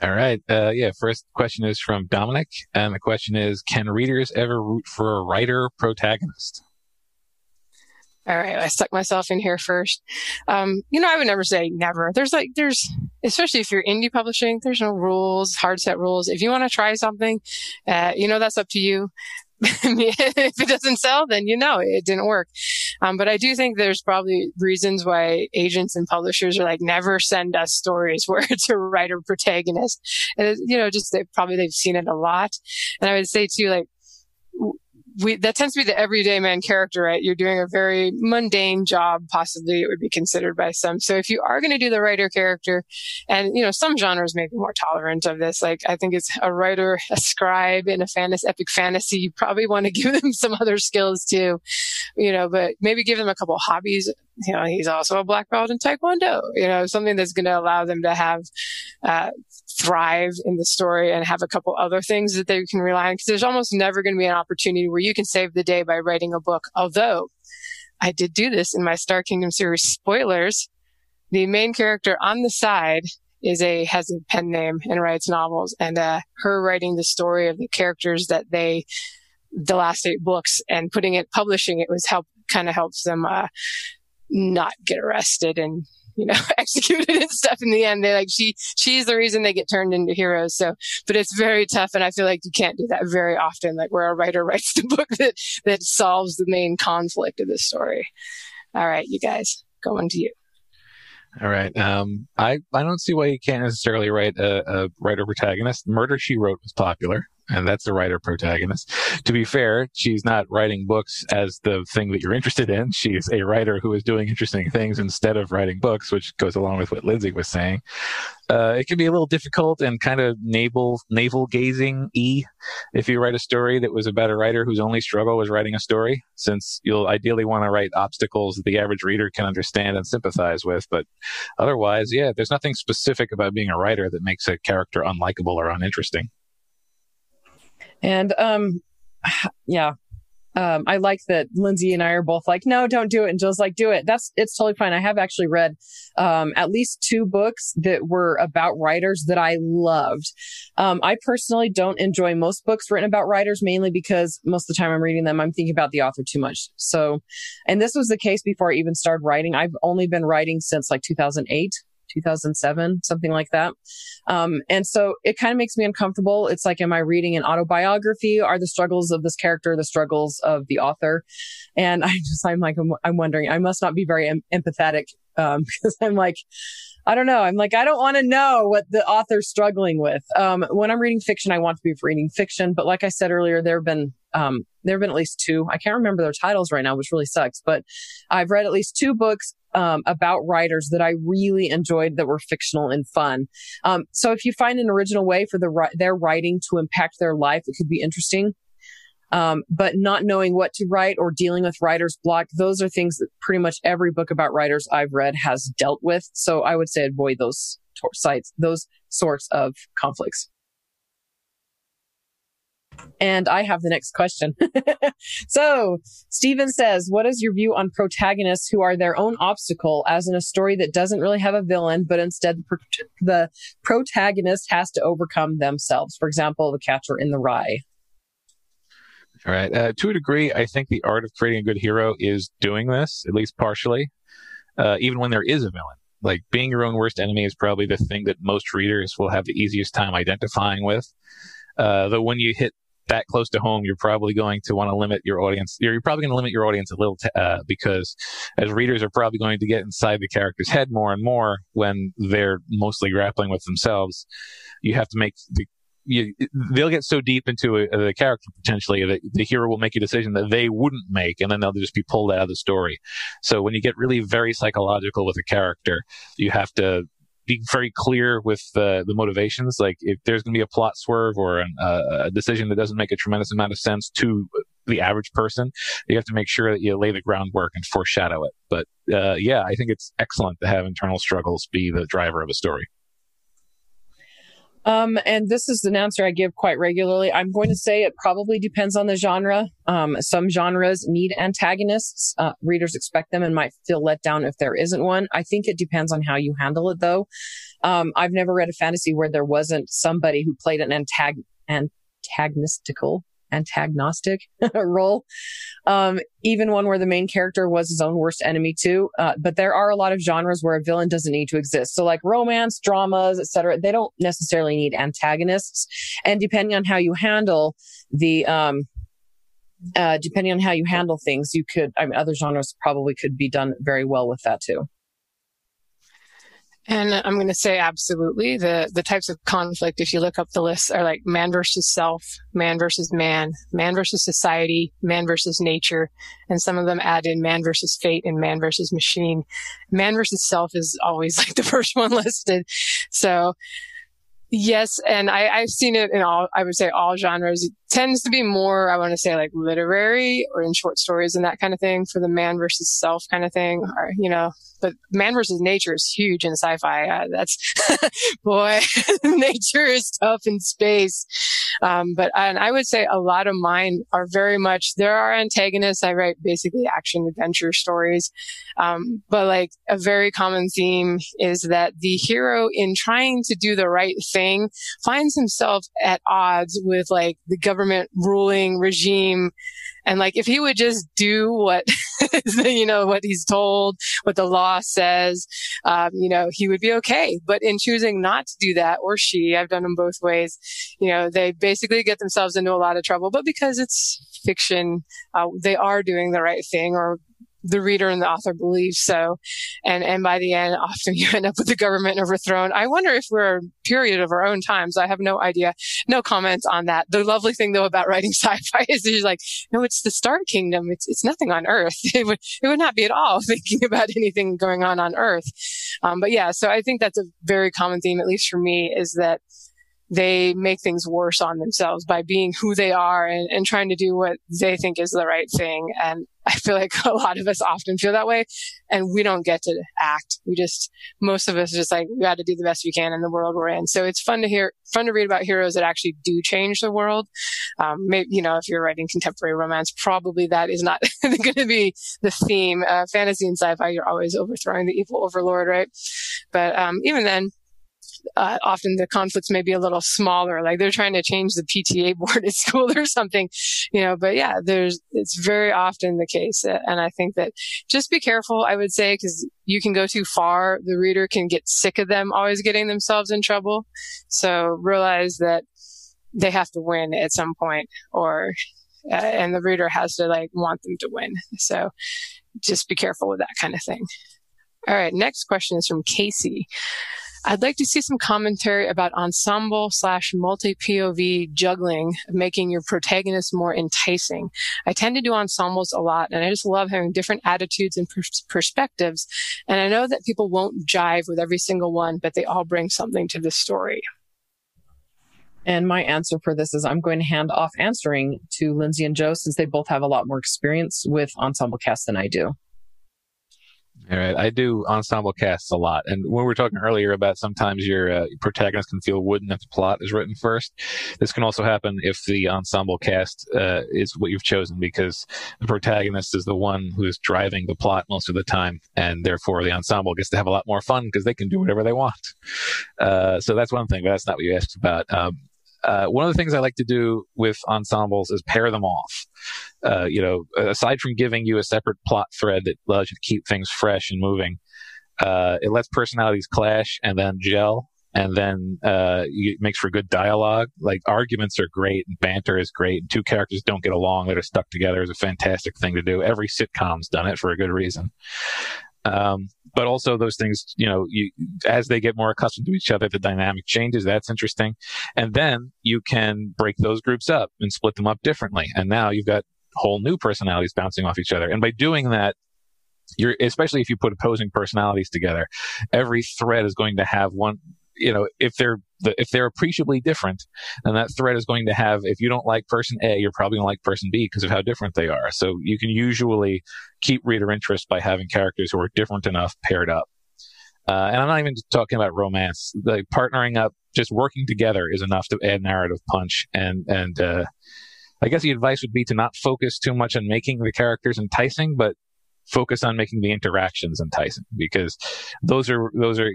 All right. Uh, yeah. First question is from Dominic. And the question is, can readers ever root for a writer protagonist? All right. I stuck myself in here first. Um, you know, I would never say never. There's like, there's, especially if you're indie publishing, there's no rules, hard set rules. If you want to try something, uh, you know, that's up to you. If it doesn't sell, then you know it didn't work. Um, but I do think there's probably reasons why agents and publishers are like, never send us stories where it's a writer protagonist. And, you know, just they probably they've seen it a lot. And I would say too, like, We, that tends to be the everyday man character, right? You're doing a very mundane job, possibly it would be considered by some. So if you are going to do the writer character, and, you know, some genres may be more tolerant of this. Like, I think it's a writer, a scribe in a fantasy, epic fantasy. You probably want to give them some other skills too, you know, but maybe give them a couple hobbies. You know, he's also a black belt in Taekwondo, you know, something that's going to allow them to have, uh, thrive in the story and have a couple other things that they can rely on, because there's almost never going to be an opportunity where you can save the day by writing a book. Although I did do this in my Star Kingdom series. Spoilers. The main character on the side is a, has a pen name and writes novels, and, uh, her writing the story of the characters that they, the last eight books, and putting it, publishing it was help, kind of helps them, uh, not get arrested and, you know, executed and stuff in the end. They like, she, she's the reason they get turned into heroes. So, but it's very tough. And I feel like you can't do that very often, like where a writer writes the book that, that solves the main conflict of the story. All right, you guys, going to you. All right. Um, I, I don't see why you can't necessarily write a, a writer protagonist. Murder She Wrote was popular, and that's the writer protagonist. To be fair, she's not writing books as the thing that you're interested in. She's a writer who is doing interesting things instead of writing books, which goes along with what Lindsay was saying. Uh, it can be a little difficult and kind of navel, navel gazing-y if you write a story that was about a writer whose only struggle was writing a story, since you'll ideally want to write obstacles that the average reader can understand and sympathize with. But otherwise, yeah, there's nothing specific about being a writer that makes a character unlikable or uninteresting. And, um, yeah, um, I like that Lindsay and I are both like, no, don't do it. And Jill's like, do it. That's, it's totally fine. I have actually read, um, at least two books that were about writers that I loved. Um, I personally don't enjoy most books written about writers, mainly because most of the time I'm reading them, I'm thinking about the author too much. So, and this was the case before I even started writing. I've only been writing since like two thousand eight. two thousand seven, something like that. Um, and so it kind of makes me uncomfortable. It's like, am I reading an autobiography? Are the struggles of this character the struggles of the author? And I just, I'm like, I'm, I'm wondering, I must not be very em- empathetic um, because I'm like, I don't know. I'm like, I don't want to know what the author's struggling with. Um, when I'm reading fiction, I want to be reading fiction. But like I said earlier, there have been um, there have been at least two. I can't remember their titles right now, which really sucks. But I've read at least two books Um, about writers that I really enjoyed that were fictional and fun. Um, so if you find an original way for the their writing to impact their life, it could be interesting. Um, but not knowing what to write or dealing with writer's block, those are things that pretty much every book about writers I've read has dealt with. So I would say avoid those tor- sites, those sorts of conflicts. And I have the next question. So Steven says, what is your view on protagonists who are their own obstacle, as in a story that doesn't really have a villain, but instead the protagonist has to overcome themselves? For example, The Catcher in the Rye. All right. Uh, to a degree, I think the art of creating a good hero is doing this, at least partially, uh, even when there is a villain. Like, being your own worst enemy is probably the thing that most readers will have the easiest time identifying with. Uh, though when you hit that close to home, you're probably going to want to limit your audience. You're, you're probably going to limit your audience a little, t- uh, because as readers are probably going to get inside the character's head more and more when they're mostly grappling with themselves. You have to make the, you, they'll get so deep into a, the character potentially that the hero will make a decision that they wouldn't make, and then they'll just be pulled out of the story. So when you get really very psychological with a character, you have to be very clear with uh, the motivations. Like, if there's going to be a plot swerve or an, uh, a decision that doesn't make a tremendous amount of sense to the average person, you have to make sure that you lay the groundwork and foreshadow it. But uh, yeah, I think it's excellent to have internal struggles be the driver of a story. Um, and this is an answer I give quite regularly. I'm going to say it probably depends on the genre. Um, some genres need antagonists. Uh, readers expect them and might feel let down if there isn't one. I think it depends on how you handle it, though. Um, I've never read a fantasy where there wasn't somebody who played an antag- antagonistical, antagonistic role. Um, even one where the main character was his own worst enemy too. Uh, but there are a lot of genres where a villain doesn't need to exist. So like romance, dramas, et cetera, they don't necessarily need antagonists. And depending on how you handle the, um, uh, depending on how you handle things, you could, I mean, other genres probably could be done very well with that too. And I'm going to say absolutely. The the types of conflict, if you look up the lists, are like man versus self, man versus man, man versus society, man versus nature. And some of them add in man versus fate and man versus machine. Man versus self is always like the first one listed. So yes, and I, I've seen it in all, I would say all genres. It tends to be more, I want to say, like literary or in short stories and that kind of thing for the man versus self kind of thing, or, you know, but man versus nature is huge in sci-fi. Uh, that's, boy, nature is tough in space. Um, but and I would say a lot of mine are very much, there are antagonists. I write basically action adventure stories. Um, but like a very common theme is that the hero, in trying to do the right thing, finds himself at odds with like the government ruling regime. And like, if he would just do what, you know, what he's told, what the law says, um, you know, he would be okay. But in choosing not to do that, or she, I've done them both ways, you know, they basically get themselves into a lot of trouble. But because it's fiction, uh, they are doing the right thing, or the reader and the author believe so. And, and by the end, often you end up with the government overthrown. I wonder if we're a period of our own times. I have no idea. No comments on that. The lovely thing though about writing sci-fi is you're like, no, it's the Star Kingdom. It's, it's nothing on Earth. It would, it would not be at all thinking about anything going on on Earth. Um, but yeah, so I think that's a very common theme, at least for me, is that they make things worse on themselves by being who they are and, and trying to do what they think is the right thing. And I feel like a lot of us often feel that way, and we don't get to act. We just, most of us are just like, we got to do the best we can in the world we're in. So it's fun to hear, fun to read about heroes that actually do change the world. Um, maybe, you know, if you're writing contemporary romance, probably that is not going to be the theme. Uh, fantasy and sci-fi, you're always overthrowing the evil overlord, right? But, um, even then, Uh, often the conflicts may be a little smaller, like they're trying to change the P T A board at school or something, you know, but yeah, there's, it's very often the case. And I think that just be careful, I would say, because you can go too far. The reader can get sick of them always getting themselves in trouble. So realize that they have to win at some point, or, uh, and the reader has to like want them to win. So just be careful with that kind of thing. All right. Next question is from Casey. I'd like to see some commentary about ensemble slash multi-P O V juggling, making your protagonist more enticing. I tend to do ensembles a lot, and I just love having different attitudes and pers- perspectives. And I know that people won't jive with every single one, but they all bring something to the story. And my answer for this is I'm going to hand off answering to Lindsay and Joe, since they both have a lot more experience with ensemble casts than I do. All right. I do ensemble casts a lot. And when we were talking earlier about sometimes your uh, protagonist can feel wooden if the plot is written first, this can also happen if the ensemble cast uh, is what you've chosen, because the protagonist is the one who is driving the plot most of the time. And therefore, the ensemble gets to have a lot more fun because they can do whatever they want. Uh, so that's one thing, but that's not what you asked about. Um, Uh, one of the things I like to do with ensembles is pair them off. Uh, you know, aside from giving you a separate plot thread that allows you to keep things fresh and moving, uh, it lets personalities clash and then gel, and then uh, it makes for good dialogue. Like, arguments are great, and banter is great, and two characters don't get along that are stuck together is a fantastic thing to do. Every sitcom's done it for a good reason. Um, but also those things, you know, you, as they get more accustomed to each other, the dynamic changes. That's interesting. And then you can break those groups up and split them up differently. And now you've got whole new personalities bouncing off each other. And by doing that, you're, especially if you put opposing personalities together, every thread is going to have one, you know, if they're, if they're appreciably different, then that thread is going to have, if you don't like person A, you're probably going to like person B because of how different they are. So you can usually keep reader interest by having characters who are different enough paired up. Uh, and I'm not even talking about romance. Like, partnering up, just working together is enough to add narrative punch. And, and uh, I guess the advice would be to not focus too much on making the characters enticing, but focus on making the interactions enticing, because those are those are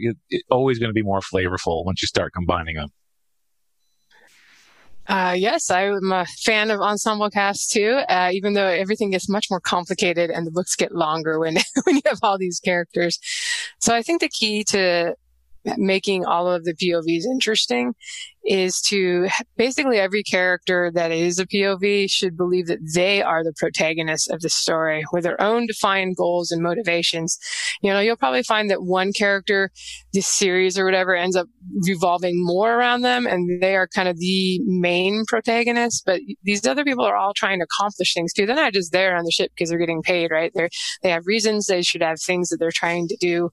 always going to be more flavorful once you start combining them. Uh, yes, I'm a fan of ensemble casts too, uh, even though everything gets much more complicated and the books get longer when, when you have all these characters. So I think the key to making all of the P O Vs interesting is to basically every character that is a P O V should believe that they are the protagonists of the story with their own defined goals and motivations. You know, you'll probably find that one character, this series or whatever, ends up revolving more around them and they are kind of the main protagonist, but these other people are all trying to accomplish things too. They're not just there on the ship because they're getting paid, right? They're, they have reasons, they should have things that they're trying to do.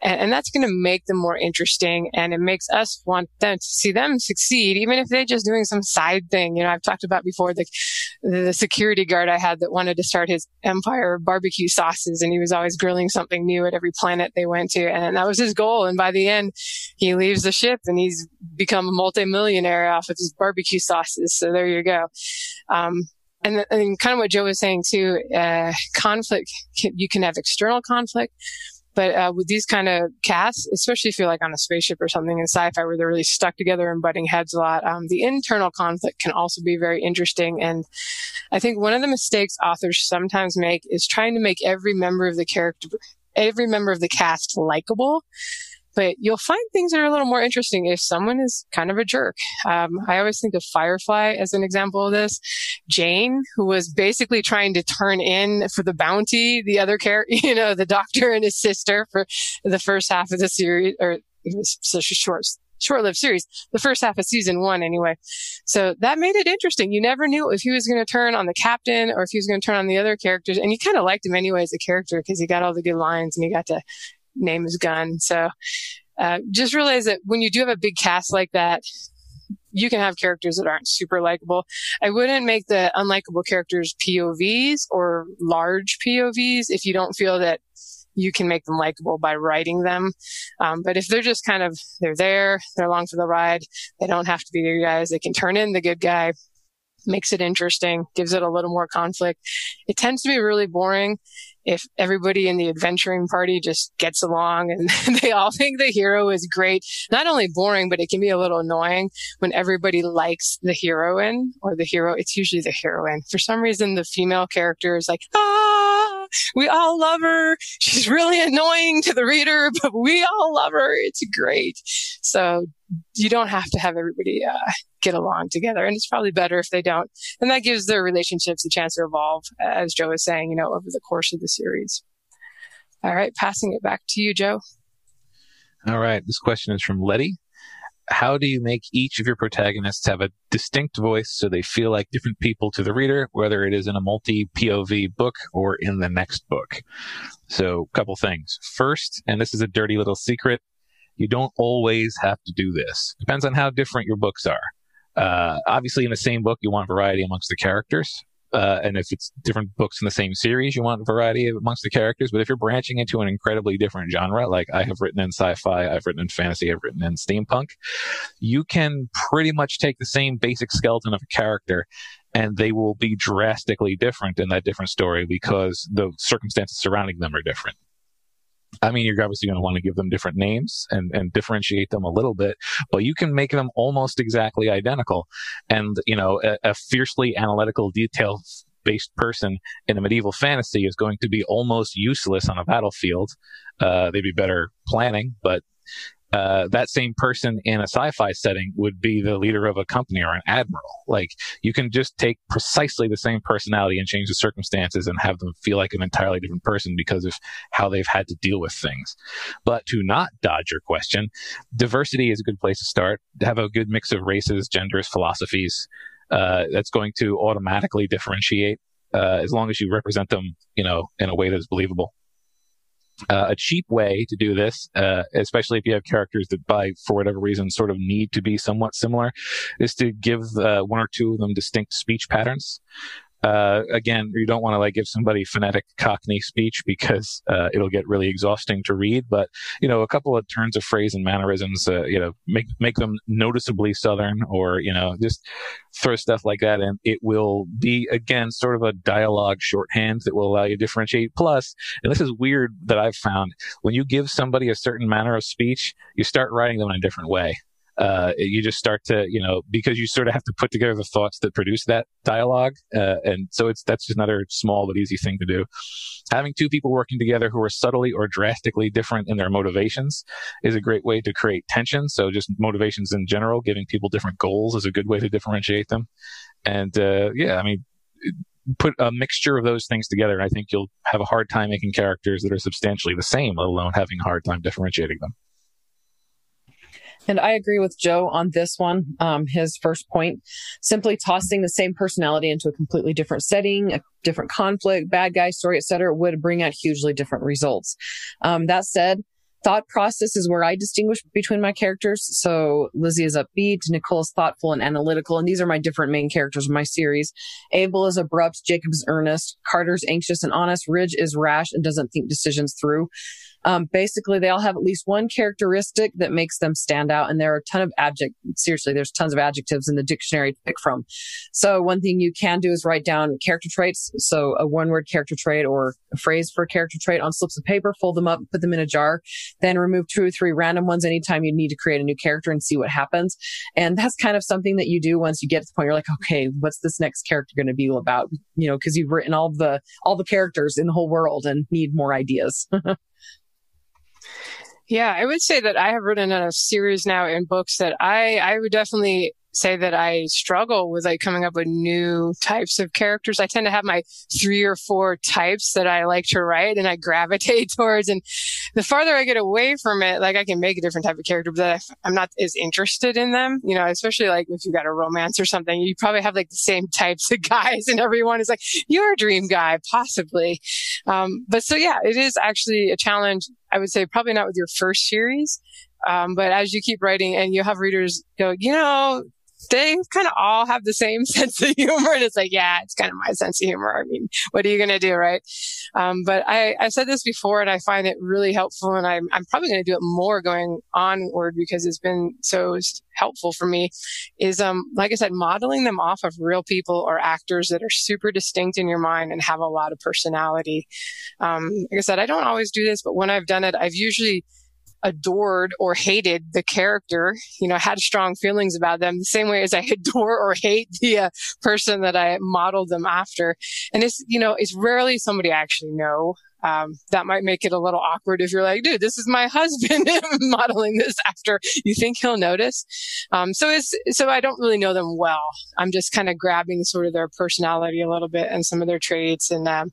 And, and that's going to make them more interesting, and it makes us want them to see them succeed, even if they're just doing some side thing. You know, I've talked about before the the security guard I had that wanted to start his empire of barbecue sauces, and he was always grilling something new at every planet they went to, and that was his goal. And by the end, he leaves the ship and he's become a multimillionaire off of his barbecue sauces. So there you go. Um, and, th- and kind of what Joe was saying too, uh, conflict, you can have external conflict. But uh, with these kind of casts, especially if you're like on a spaceship or something in sci-fi where they're really stuck together and butting heads a lot, um, the internal conflict can also be very interesting. And I think one of the mistakes authors sometimes make is trying to make every member of the character, every member of the cast likable. But you'll find things that are a little more interesting if someone is kind of a jerk. Um, I always think of Firefly as an example of this. Jane, who was basically trying to turn in for the bounty, the other character, you know, the doctor and his sister for the first half of the series, or it was such a short, short-lived series, the first half of season one anyway. So that made it interesting. You never knew if he was going to turn on the captain or if he was going to turn on the other characters. And you kind of liked him anyway as a character because he got all the good lines and he got to name his gun. So uh, just realize that when you do have a big cast like that, you can have characters that aren't super likable. I wouldn't make the unlikable characters P O Vs or large P O Vs if you don't feel that you can make them likable by writing them. Um, but if they're just kind of, they're there, they're along for the ride, they don't have to be good guys, they can turn in the good guy, makes it interesting, gives it a little more conflict. It tends to be really boring if everybody in the adventuring party just gets along and they all think the hero is great. Not only boring, but it can be a little annoying when everybody likes the heroine or the hero. It's usually the heroine. For some reason, the female character is like, ah, we all love her. She's really annoying to the reader, but we all love her. It's great. So you don't have to have everybody uh, get along together. And it's probably better if they don't. And that gives their relationships a chance to evolve, as Joe was saying, you know, over the course of the series. All right. Passing it back to you, Joe. All right. This question is from Letty. How do you make each of your protagonists have a distinct voice so they feel like different people to the reader, whether it is in a multi-P O V book or in the next book? So a couple things. First, and this is a dirty little secret, you don't always have to do this. Depends on how different your books are. Uh, obviously, in the same book, you want variety amongst the characters. Uh, and if it's different books in the same series, you want variety amongst the characters. But if you're branching into an incredibly different genre, like I have written in sci-fi, I've written in fantasy, I've written in steampunk, you can pretty much take the same basic skeleton of a character and they will be drastically different in that different story because the circumstances surrounding them are different. I mean, you're obviously going to want to give them different names and, and differentiate them a little bit, but you can make them almost exactly identical. And, you know, a, a fiercely analytical, detail-based person in a medieval fantasy is going to be almost useless on a battlefield. Uh, they'd be better planning, but uh, that same person in a sci-fi setting would be the leader of a company or an admiral. Like, you can just take precisely the same personality and change the circumstances and have them feel like an entirely different person because of how they've had to deal with things. But to not dodge your question, diversity is a good place to start. Have a good mix of races, genders, philosophies. Uh, that's going to automatically differentiate uh, as long as you represent them, you know, in a way that's believable. Uh, a cheap way to do this, uh, especially if you have characters that by, for whatever reason, sort of need to be somewhat similar, is to give uh, one or two of them distinct speech patterns. Uh, again, you don't want to like give somebody phonetic Cockney speech because uh, it'll get really exhausting to read. But, you know, a couple of turns of phrase and mannerisms, uh, you know, make make them noticeably Southern, or, you know, just throw stuff like that in. It will be, again, sort of a dialogue shorthand that will allow you to differentiate. Plus, and this is weird that I've found, when you give somebody a certain manner of speech, you start writing them in a different way. Uh, you just start to, you know, because you sort of have to put together the thoughts that produce that dialogue. Uh, and so it's, that's just another small but easy thing to do. Having two people working together who are subtly or drastically different in their motivations is a great way to create tension. So just motivations in general, giving people different goals is a good way to differentiate them. And, uh, yeah, I mean, put a mixture of those things together, and I think you'll have a hard time making characters that are substantially the same, let alone having a hard time differentiating them. And I agree with Joe on this one, um, his first point. Simply tossing the same personality into a completely different setting, a different conflict, bad guy story, et cetera, would bring out hugely different results. Um, that said, thought process is where I distinguish between my characters. So Lizzie is upbeat, Nicole is thoughtful and analytical, and these are my different main characters of my series. Abel is abrupt, Jacob is earnest, Carter's anxious and honest, Ridge is rash and doesn't think decisions through. Um, basically, they all have at least one characteristic that makes them stand out. And there are a ton of adjectives. Seriously, there's tons of adjectives in the dictionary to pick from. So one thing you can do is write down character traits. So a one-word character trait or a phrase for a character trait on slips of paper, fold them up, put them in a jar, then remove two or three random ones anytime you need to create a new character and see what happens. And that's kind of something that you do once you get to the point you're like, okay, what's this next character going to be all about? You know, because you've written all the all the characters in the whole world and need more ideas. Yeah, I would say that I have written a series now in books that I, I would definitely say that I struggle with, like, coming up with new types of characters. I tend to have my three or four types that I like to write and I gravitate towards. And the farther I get away from it, like, I can make a different type of character, but I'm not as interested in them, you know, especially like if you got a romance or something, you probably have like the same types of guys and everyone is like, you're a dream guy, possibly. Um, but so, yeah, it is actually a challenge. I would say probably not with your first series. Um, but as you keep writing and you have readers go, you know, they kind of all have the same sense of humor. And it's like, yeah, it's kind of my sense of humor. I mean, what are you going to do, right? Um, but I, I said this before and I find it really helpful. And I'm, I'm probably going to do it more going onward because it's been so helpful for me is, um, like I said, modeling them off of real people or actors that are super distinct in your mind and have a lot of personality. Um, like I said, I don't always do this, but when I've done it, I've usually adored or hated the character, you know, had strong feelings about them the same way as I adore or hate the uh, person that I modeled them after. And it's, you know, it's rarely somebody I actually know. Um, that might make it a little awkward if you're like, dude, this is my husband modeling this after. You think he'll notice? Um, so it's, so I don't really know them well. I'm just kind of grabbing sort of their personality a little bit and some of their traits. And, um,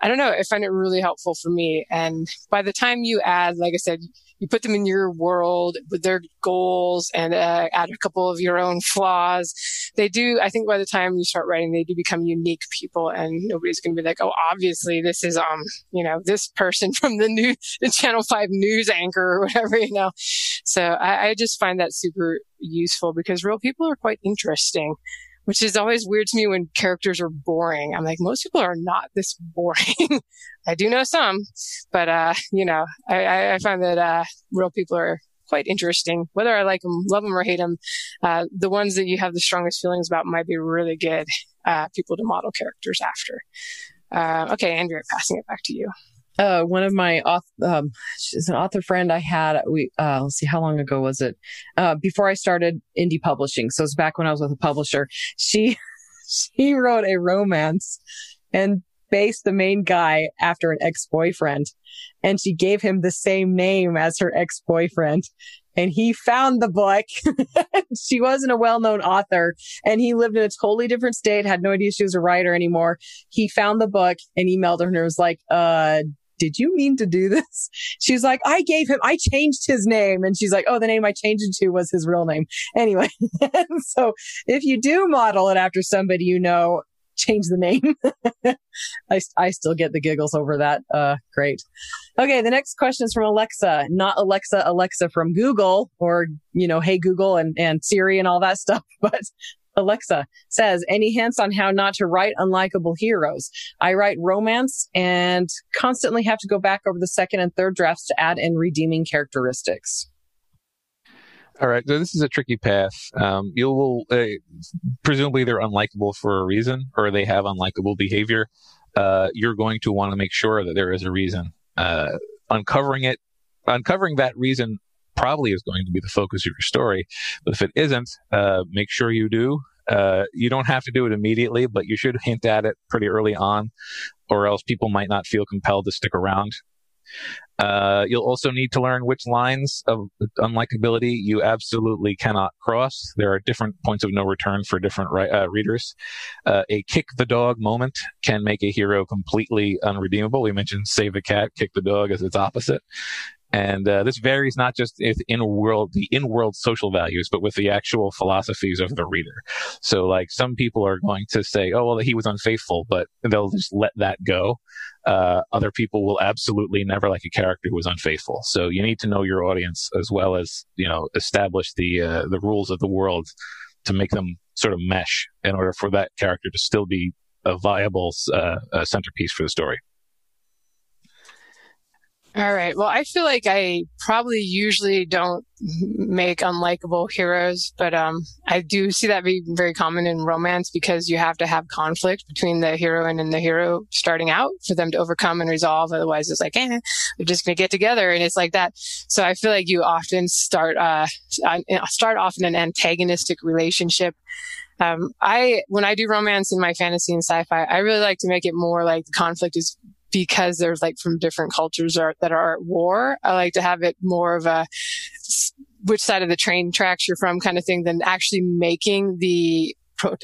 I don't know. I find it really helpful for me. And by the time you add, like I said, you put them in your world with their goals and uh, add a couple of your own flaws. They do, I think by the time you start writing, they do become unique people and nobody's going to be like, oh, obviously this is, um, you know, this person from the new, the Channel five news anchor or whatever, you know. So I, I just find that super useful because real people are quite interesting. which is always weird to me when characters are boring. I'm like, most people are not this boring. I do know some, but, uh, you know, I, I find that uh, real people are quite interesting. Whether I like them, love them, or hate them, uh, the ones that you have the strongest feelings about might be really good uh, people to model characters after. Uh, okay, Andrea, passing it back to you. Uh, one of my author, um, she's an author friend I had, we, uh, let's see, how long ago was it? Uh, before I started indie publishing. So it's back when I was with a publisher. She, she wrote a romance and based the main guy after an ex-boyfriend. And she gave him the same name as her ex-boyfriend. And he found the book. She wasn't a well-known author, and he lived in a totally different state, had no idea she was a writer anymore. He found the book and emailed her and was like, uh, did you mean to do this? She's like, I gave him, I changed his name. And she's like, oh, the name I changed it to was his real name. Anyway, so if you do model it after somebody you know, change the name. I, I still get the giggles over that. Uh, great. Okay. The next question is from Alexa, not Alexa, Alexa from Google or, you know, hey, Google and, and Siri and all that stuff, but Alexa says, any hints on how not to write unlikable heroes? I write romance and constantly have to go back over the second and third drafts to add in redeeming characteristics. All right. So this is a tricky path. Um, you'll, uh, presumably they're unlikable for a reason, or they have unlikable behavior. Uh, you're going to want to make sure that there is a reason. Uh, uncovering it, uncovering that reason probably is going to be the focus of your story. But if it isn't, uh, make sure you do. Uh, you don't have to do it immediately, but you should hint at it pretty early on, or else people might not feel compelled to stick around. Uh, you'll also need to learn which lines of unlikability you absolutely cannot cross. There are different points of no return for different uh, readers. Uh, a kick the dog moment can make a hero completely unredeemable. We mentioned Save the Cat, Kick the Dog as its opposite. And uh, this varies not just in in-world, the in-world social values, but with the actual philosophies of the reader. So, like, some people are going to say, oh, well, he was unfaithful, but they'll just let that go. Uh, other people will absolutely never like a character who was unfaithful. So you need to know your audience as well as, you know, establish the uh, the rules of the world to make them sort of mesh in order for that character to still be a viable uh, uh, centerpiece for the story. All right. Well, I feel like I probably usually don't make unlikable heroes, but um, I do see that being very common in romance because you have to have conflict between the heroine and the hero starting out for them to overcome and resolve. Otherwise, it's like, eh, we're just going to get together. And it's like that. So I feel like you often start uh, start off in an antagonistic relationship. Um, I when I do romance in my fantasy and sci-fi, I really like to make it more like the conflict is because there's like from different cultures are, that are at war. I like to have it more of a which side of the train tracks you're from kind of thing than actually making the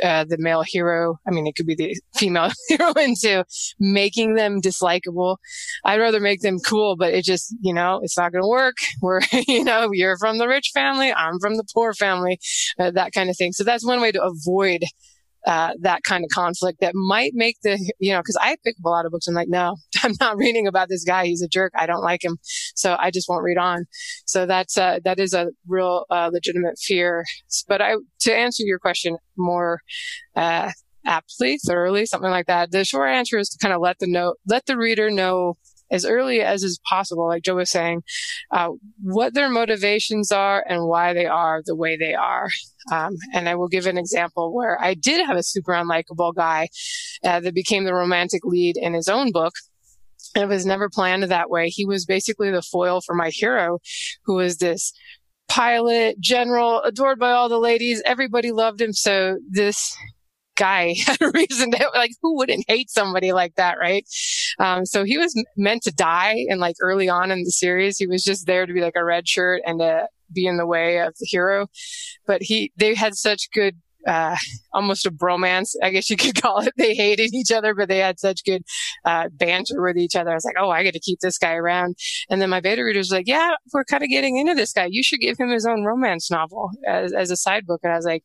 uh, the male hero. I mean, it could be the female heroine too, making them dislikable. I'd rather make them cool, but it just, you know, it's not going to work. We're, you know, you're from the rich family. I'm from the poor family, uh, that kind of thing. So that's one way to avoid Uh, that kind of conflict that might make the, you know, because I pick up a lot of books. I'm like, no, I'm not reading about this guy. He's a jerk. I don't like him. So I just won't read on. So that's uh, that is a real uh, legitimate fear. But I, to answer your question more uh, aptly, thoroughly, something like that, the short answer is to kind of let the know, let the reader know as early as is possible, like Joe was saying, uh, what their motivations are and why they are the way they are. Um, and I will give an example where I did have a super unlikable guy uh, that became the romantic lead in his own book. It was never planned that way. He was basically the foil for my hero, who was this pilot, general, adored by all the ladies. Everybody loved him. So this guy had a reason to, like, who wouldn't hate somebody like that, right? Um, so he was meant to die. And like early on in the series, he was just there to be like a red shirt and to be in the way of the hero. But he, they had such good, uh, almost a bromance, I guess you could call it. They hated each other, but they had such good, uh, banter with each other. I was like, oh, I got to keep this guy around. And then my beta readers were like, yeah, we're kind of getting into this guy. You should give him his own romance novel as, as a side book. And I was like,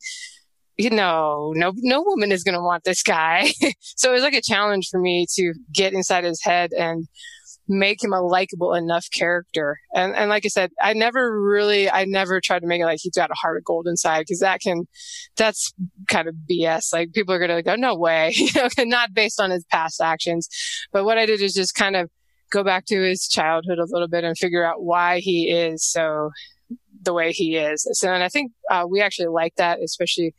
you know, no, no woman is going to want this guy. So it was like a challenge for me to get inside his head and make him a likable enough character. And, and like I said, I never really, I never tried to make it like he's got a heart of gold inside, because that can, that's kind of B S. Like, people are going to go, no way, you know, not based on his past actions. But what I did is just kind of go back to his childhood a little bit and figure out why he is so the way he is. So, and I think uh, we actually like that, especially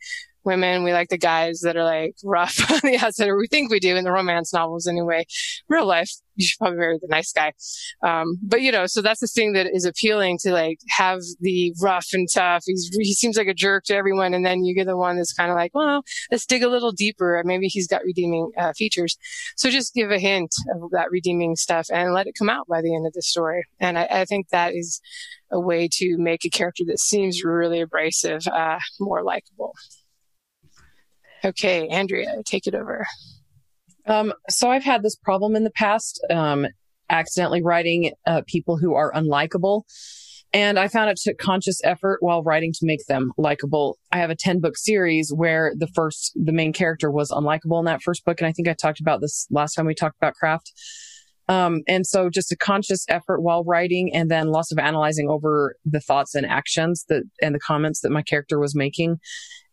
women. We like the guys that are like rough on the outside, or we think we do in the romance novels anyway. Real life, you should probably marry the nice guy. Um, but you know, so that's the thing that is appealing, to like have the rough and tough. He's, he seems like a jerk to everyone. And then you get the one that's kind of like, well, let's dig a little deeper. Maybe he's got redeeming uh, features. So just give a hint of that redeeming stuff and let it come out by the end of the story. And I, I think that is a way to make a character that seems really abrasive, uh, more likable. Okay, Andrea, take it over. Um, so I've had this problem in the past, um, accidentally writing uh, people who are unlikable. And I found it took conscious effort while writing to make them likable. I have a ten book series where the first, the main character was unlikable in that first book. And I think I talked about this last time we talked about craft. Um, and so just a conscious effort while writing, and then lots of analyzing over the thoughts and actions that, and the comments that my character was making.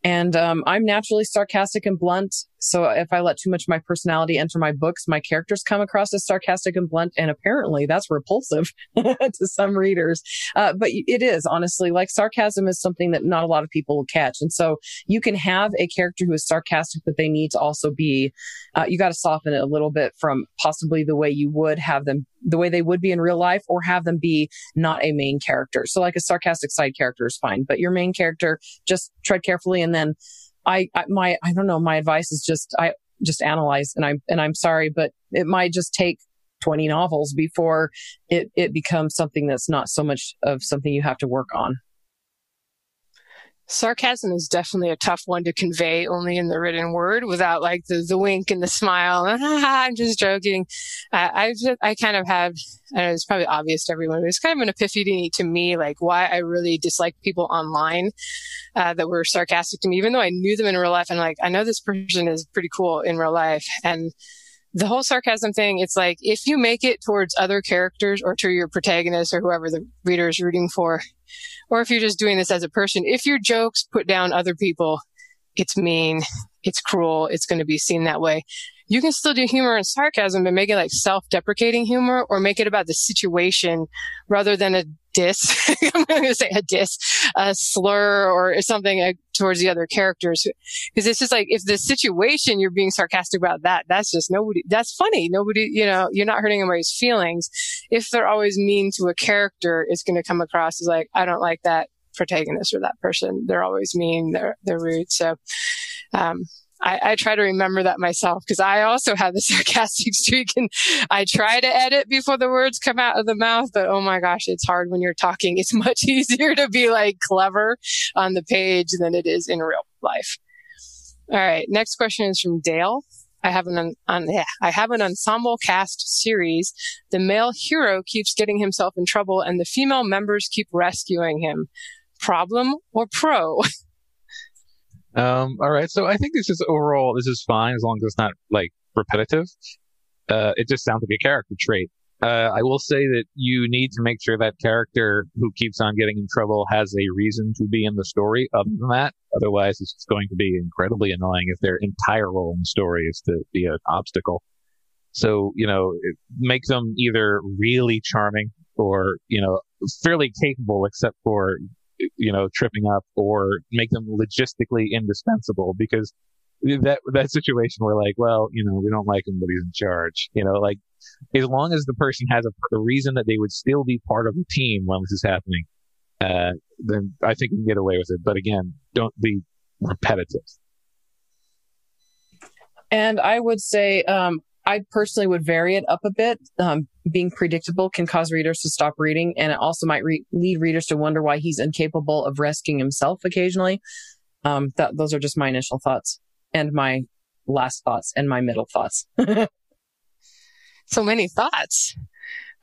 And um, I'm naturally sarcastic and blunt. So if I let too much of my personality enter my books, my characters come across as sarcastic and blunt. And apparently that's repulsive to some readers. Uh, but it is, honestly, like, sarcasm is something that not a lot of people will catch. And so you can have a character who is sarcastic, but they need to also be, uh, you got to soften it a little bit from possibly the way you would have them, the way they would be in real life, or have them be not a main character. So like a sarcastic side character is fine, but your main character, just tread carefully. And then I, I, my, I don't know, my advice is just, I just analyze, and I'm, and I'm sorry, but it might just take twenty novels before it, it becomes something that's not so much of something you have to work on. Sarcasm is definitely a tough one to convey only in the written word, without like the, the wink and the smile. I'm just joking. Uh, I just, I kind of have, I don't know, it's probably obvious to everyone, but it's kind of an epiphany to me, like why I really dislike people online uh, that were sarcastic to me, even though I knew them in real life. And like, I know this person is pretty cool in real life. And the whole sarcasm thing, it's like, if you make it towards other characters or to your protagonist or whoever the reader is rooting for, or if you're just doing this as a person, if your jokes put down other people, it's mean, it's cruel, it's going to be seen that way. You can still do humor and sarcasm, but make it like self-deprecating humor, or make it about the situation rather than a diss. I'm going to say a diss, a slur, or something uh, towards the other characters. Because it's just like, if the situation you're being sarcastic about, that, that's just nobody, that's funny. Nobody, you know, you're not hurting anybody's feelings. If they're always mean to a character, it's going to come across as like, I don't like that protagonist or that person. They're always mean. They're, they're rude. So, um, I, I try to remember that myself, because I also have the sarcastic streak, and I try to edit before the words come out of the mouth. But oh my gosh, it's hard when you're talking. It's much easier to be like clever on the page than it is in real life. All right. Next question is from Dale. I have an, um, I have an ensemble cast series. The male hero keeps getting himself in trouble and the female members keep rescuing him. Problem or pro? Um, all right. So I think this is overall, this is fine as long as it's not like repetitive. Uh, it just sounds like a character trait. Uh, I will say that you need to make sure that character who keeps on getting in trouble has a reason to be in the story other than that. Otherwise, it's going to be incredibly annoying if their entire role in the story is to be an obstacle. So, you know, make them either really charming or, you know, fairly capable except for, you know, tripping up, or make them logistically indispensable, because that that situation where like, well, you know, we don't like him, but he's in charge. You know, like, as long as the person has a, a reason that they would still be part of the team when this is happening, uh, then I think you can get away with it. But again, don't be repetitive. And I would say, um, I personally would vary it up a bit. Um, being predictable can cause readers to stop reading, and it also might re- lead readers to wonder why he's incapable of rescuing himself occasionally. Um, that, those are just my initial thoughts and my last thoughts and my middle thoughts. So many thoughts.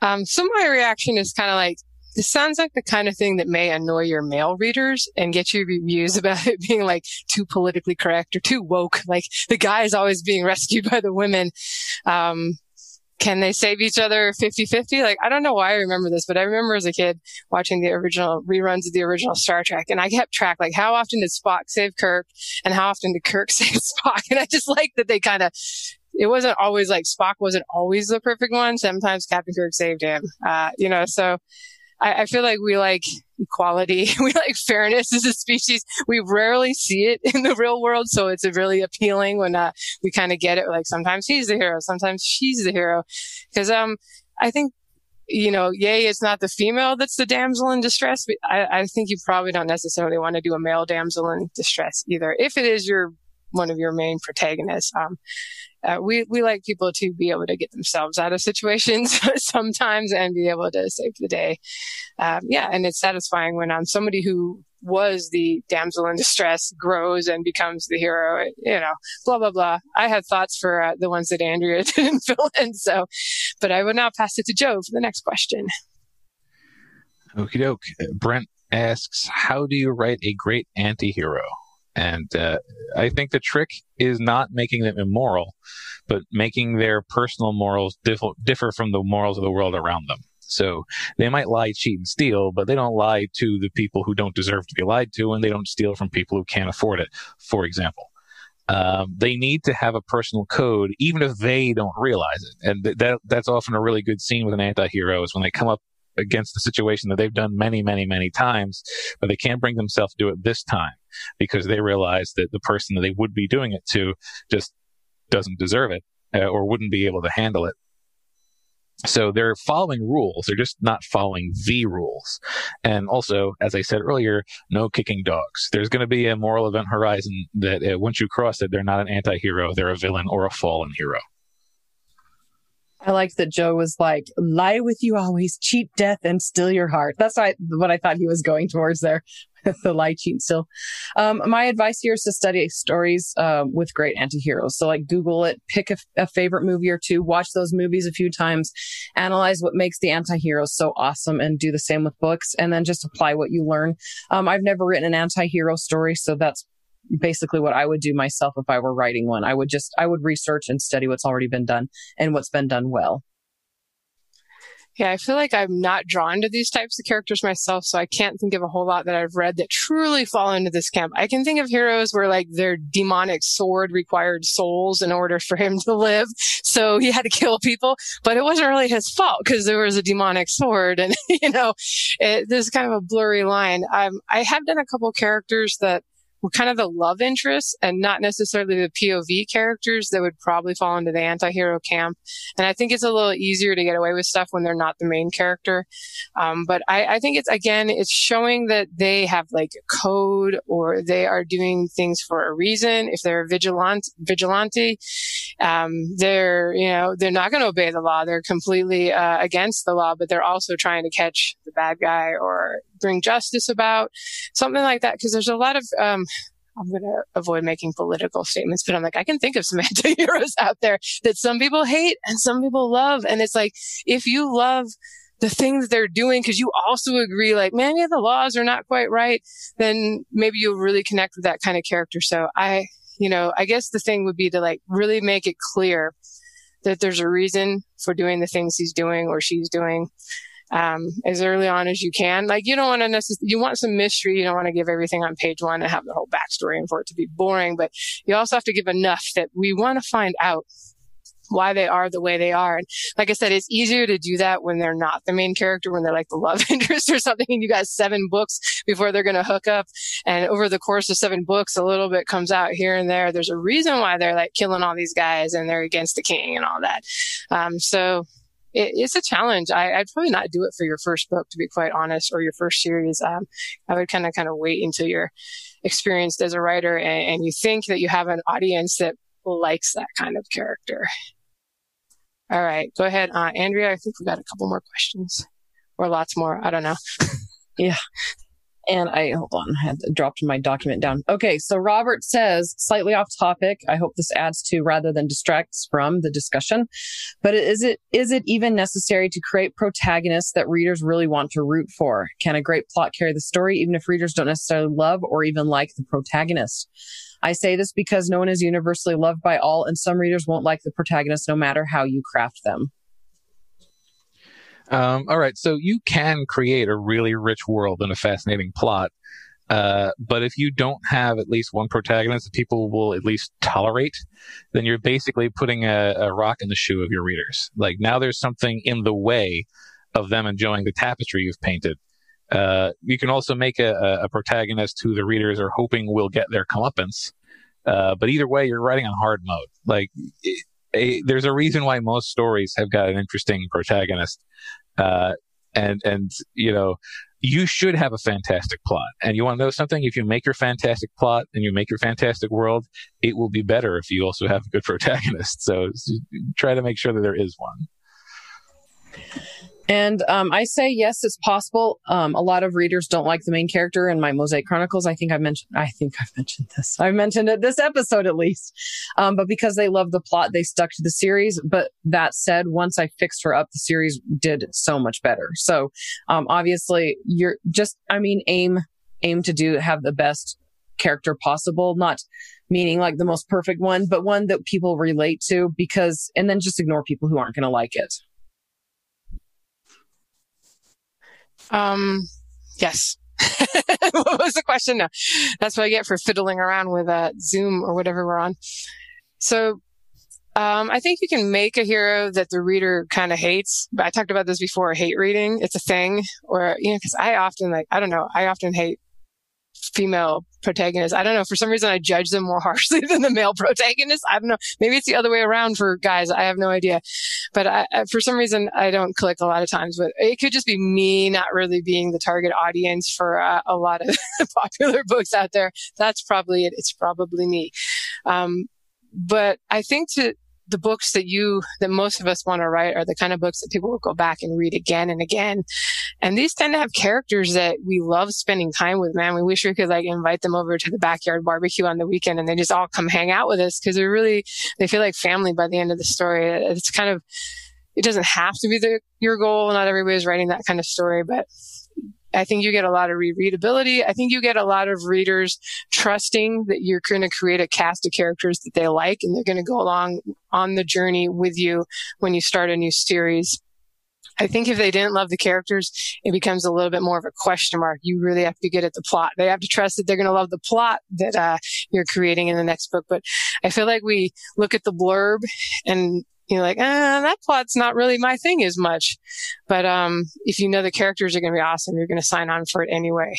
Um, so my reaction is kind of like, this sounds like the kind of thing that may annoy your male readers and get you reviews about it being like too politically correct or too woke. Like the guy is always being rescued by the women. Um, can they save each other fifty-fifty? Like, I don't know why I remember this, but I remember as a kid watching the original reruns of the original Star Trek, and I kept track, like, how often did Spock save Kirk and how often did Kirk save Spock? And I just like that they kind of, it wasn't always like Spock wasn't always the perfect one. Sometimes Captain Kirk saved him, uh, you know, so I, I feel like we like equality. We like fairness as a species. We rarely see it in the real world. So it's really appealing when uh, we kind of get it. Like sometimes he's the hero, sometimes she's the hero. Because um, I think, you know, yay, it's not the female that's the damsel in distress. But I, I think you probably don't necessarily want to do a male damsel in distress either, if it is your one of your main protagonists. Um, uh, we, we like people to be able to get themselves out of situations sometimes and be able to save the day. Um, yeah. And it's satisfying when um, somebody who was the damsel in distress grows and becomes the hero, you know, blah, blah, blah. I had thoughts for uh, the ones that Andrea didn't fill in. So, but I will now pass it to Joe for the next question. Okie doke. Brent asks, how do you write a great anti-hero? And uh, I think the trick is not making them immoral, but making their personal morals diff- differ from the morals of the world around them. So they might lie, cheat, and steal, but they don't lie to the people who don't deserve to be lied to, and they don't steal from people who can't afford it, for example. Um, they need to have a personal code, even if they don't realize it. And th- that that's often a really good scene with an anti-hero is when they come up against the situation that they've done many, many, many times, but they can't bring themselves to do it this time because they realize that the person that they would be doing it to just doesn't deserve it uh, or wouldn't be able to handle it. So they're following rules. They're just not following the rules. And also, as I said earlier, no kicking dogs. There's going to be a moral event horizon that uh, once you cross it, they're not an anti-hero. They're a villain or a fallen hero. I like that Joe was like, lie with you always, cheat death, and steal your heart. That's not what I thought he was going towards there, the lie, cheat, steal. Um, my advice here is to study stories um, with great anti-heroes. So like Google it, pick a, a favorite movie or two, watch those movies a few times, analyze what makes the anti-hero so awesome, and do the same with books, and then just apply what you learn. Um, I've never written an anti-hero story, so that's basically what I would do myself if I were writing one. I would just, I would research and study what's already been done and what's been done well. Yeah, I feel like I'm not drawn to these types of characters myself, so I can't think of a whole lot that I've read that truly fall into this camp. I can think of heroes where, like, their demonic sword required souls in order for him to live, so he had to kill people, but it wasn't really his fault because there was a demonic sword, and, you know, it, there's kind of a blurry line. Um, I have done a couple characters that were kind of the love interests and not necessarily the P O V characters that would probably fall into the anti-hero camp. And I think it's a little easier to get away with stuff when they're not the main character. Um, but I, I think it's, again, it's showing that they have like a code or they are doing things for a reason. If they're a vigilante, vigilante um, they're, you know, they're not going to obey the law. They're completely uh, against the law, but they're also trying to catch the bad guy or bring justice about, something like that. Because there's a lot of, um, I'm going to avoid making political statements, but I'm like, I can think of some anti-heroes out there that some people hate and some people love. And it's like, if you love the things they're doing because you also agree, like, man, yeah, the laws are not quite right, then maybe you'll really connect with that kind of character. So I, you know, I guess the thing would be to like really make it clear that there's a reason for doing the things he's doing or she's doing. Um, as early on as you can. Like, you don't want to necessarily, you want some mystery. You don't want to give everything on page one and have the whole backstory and for it to be boring, but you also have to give enough that we want to find out why they are the way they are. And like I said, it's easier to do that when they're not the main character, when they're like the love interest or something, and you got seven books before they're going to hook up. And over the course of seven books, a little bit comes out here and there. There's a reason why they're like killing all these guys and they're against the king and all that. Um, so it's a challenge. I, I'd probably not do it for your first book, to be quite honest, or your first series. Um, I would kind of, kind of wait until you're experienced as a writer and, and you think that you have an audience that likes that kind of character. All right, go ahead, uh, Andrea. I think we got a couple more questions, or lots more. I don't know. Yeah. And I, hold on, I had dropped my document down. Okay, so Robert says, slightly off topic, I hope this adds to rather than distracts from the discussion, but is it is it even necessary to create protagonists that readers really want to root for? Can a great plot carry the story, even if readers don't necessarily love or even like the protagonist? I say this because no one is universally loved by all, and some readers won't like the protagonist no matter how you craft them. Um, all right. So you can create a really rich world and a fascinating plot. Uh, but if you don't have at least one protagonist that people will at least tolerate, then you're basically putting a, a rock in the shoe of your readers. Like, now there's something in the way of them enjoying the tapestry you've painted. Uh, you can also make a, a protagonist who the readers are hoping will get their comeuppance. Uh, but either way, you're writing on hard mode. Like, it, it, there's a reason why most stories have got an interesting protagonist. Uh, and, and, you know, you should have a fantastic plot. And you want to know something? If you make your fantastic plot and you make your fantastic world, it will be better if you also have a good protagonist. So try to make sure that there is one. And um, I say, yes, it's possible. Um, a lot of readers don't like the main character in my Mosaic Chronicles. I think I've mentioned, I think I've mentioned this. I've mentioned it this episode at least. Um, but because they love the plot, they stuck to the series. But that said, once I fixed her up, the series did so much better. So um, obviously you're just, I mean, aim, aim to do, have the best character possible, not meaning like the most perfect one, but one that people relate to, because, and then just ignore people who aren't going to like it. Um, yes. What was the question? No. That's what I get for fiddling around with uh, Zoom or whatever we're on. So, um, I think you can make a hero that the reader kind of hates. I talked about this before. Hate reading. It's a thing. Or, you know, cause I often like, I don't know. I often hate female protagonists. I don't know. For some reason, I judge them more harshly than the male protagonists. I don't know. Maybe it's the other way around for guys. I have no idea. But I, I, for some reason, I don't click a lot of times. But it could just be me not really being the target audience for uh, a lot of popular books out there. That's probably it. It's probably me. Um, but I think to the books that you, that most of us want to write are the kind of books that people will go back and read again and again. And these tend to have characters that we love spending time with, man. We wish we could like invite them over to the backyard barbecue on the weekend and they just all come hang out with us, because they're really, they feel like family by the end of the story. It's kind of, it doesn't have to be the, your goal. Not everybody's writing that kind of story, but I think you get a lot of rereadability. I think you get a lot of readers trusting that you're going to create a cast of characters that they like, and they're going to go along on the journey with you when you start a new series. I think if they didn't love the characters, it becomes a little bit more of a question mark. You really have to get at the plot. They have to trust that they're going to love the plot that uh, you're creating in the next book. But I feel like we look at the blurb and you're like, ah, that plot's not really my thing as much. But um, if you know the characters are going to be awesome, you're going to sign on for it anyway.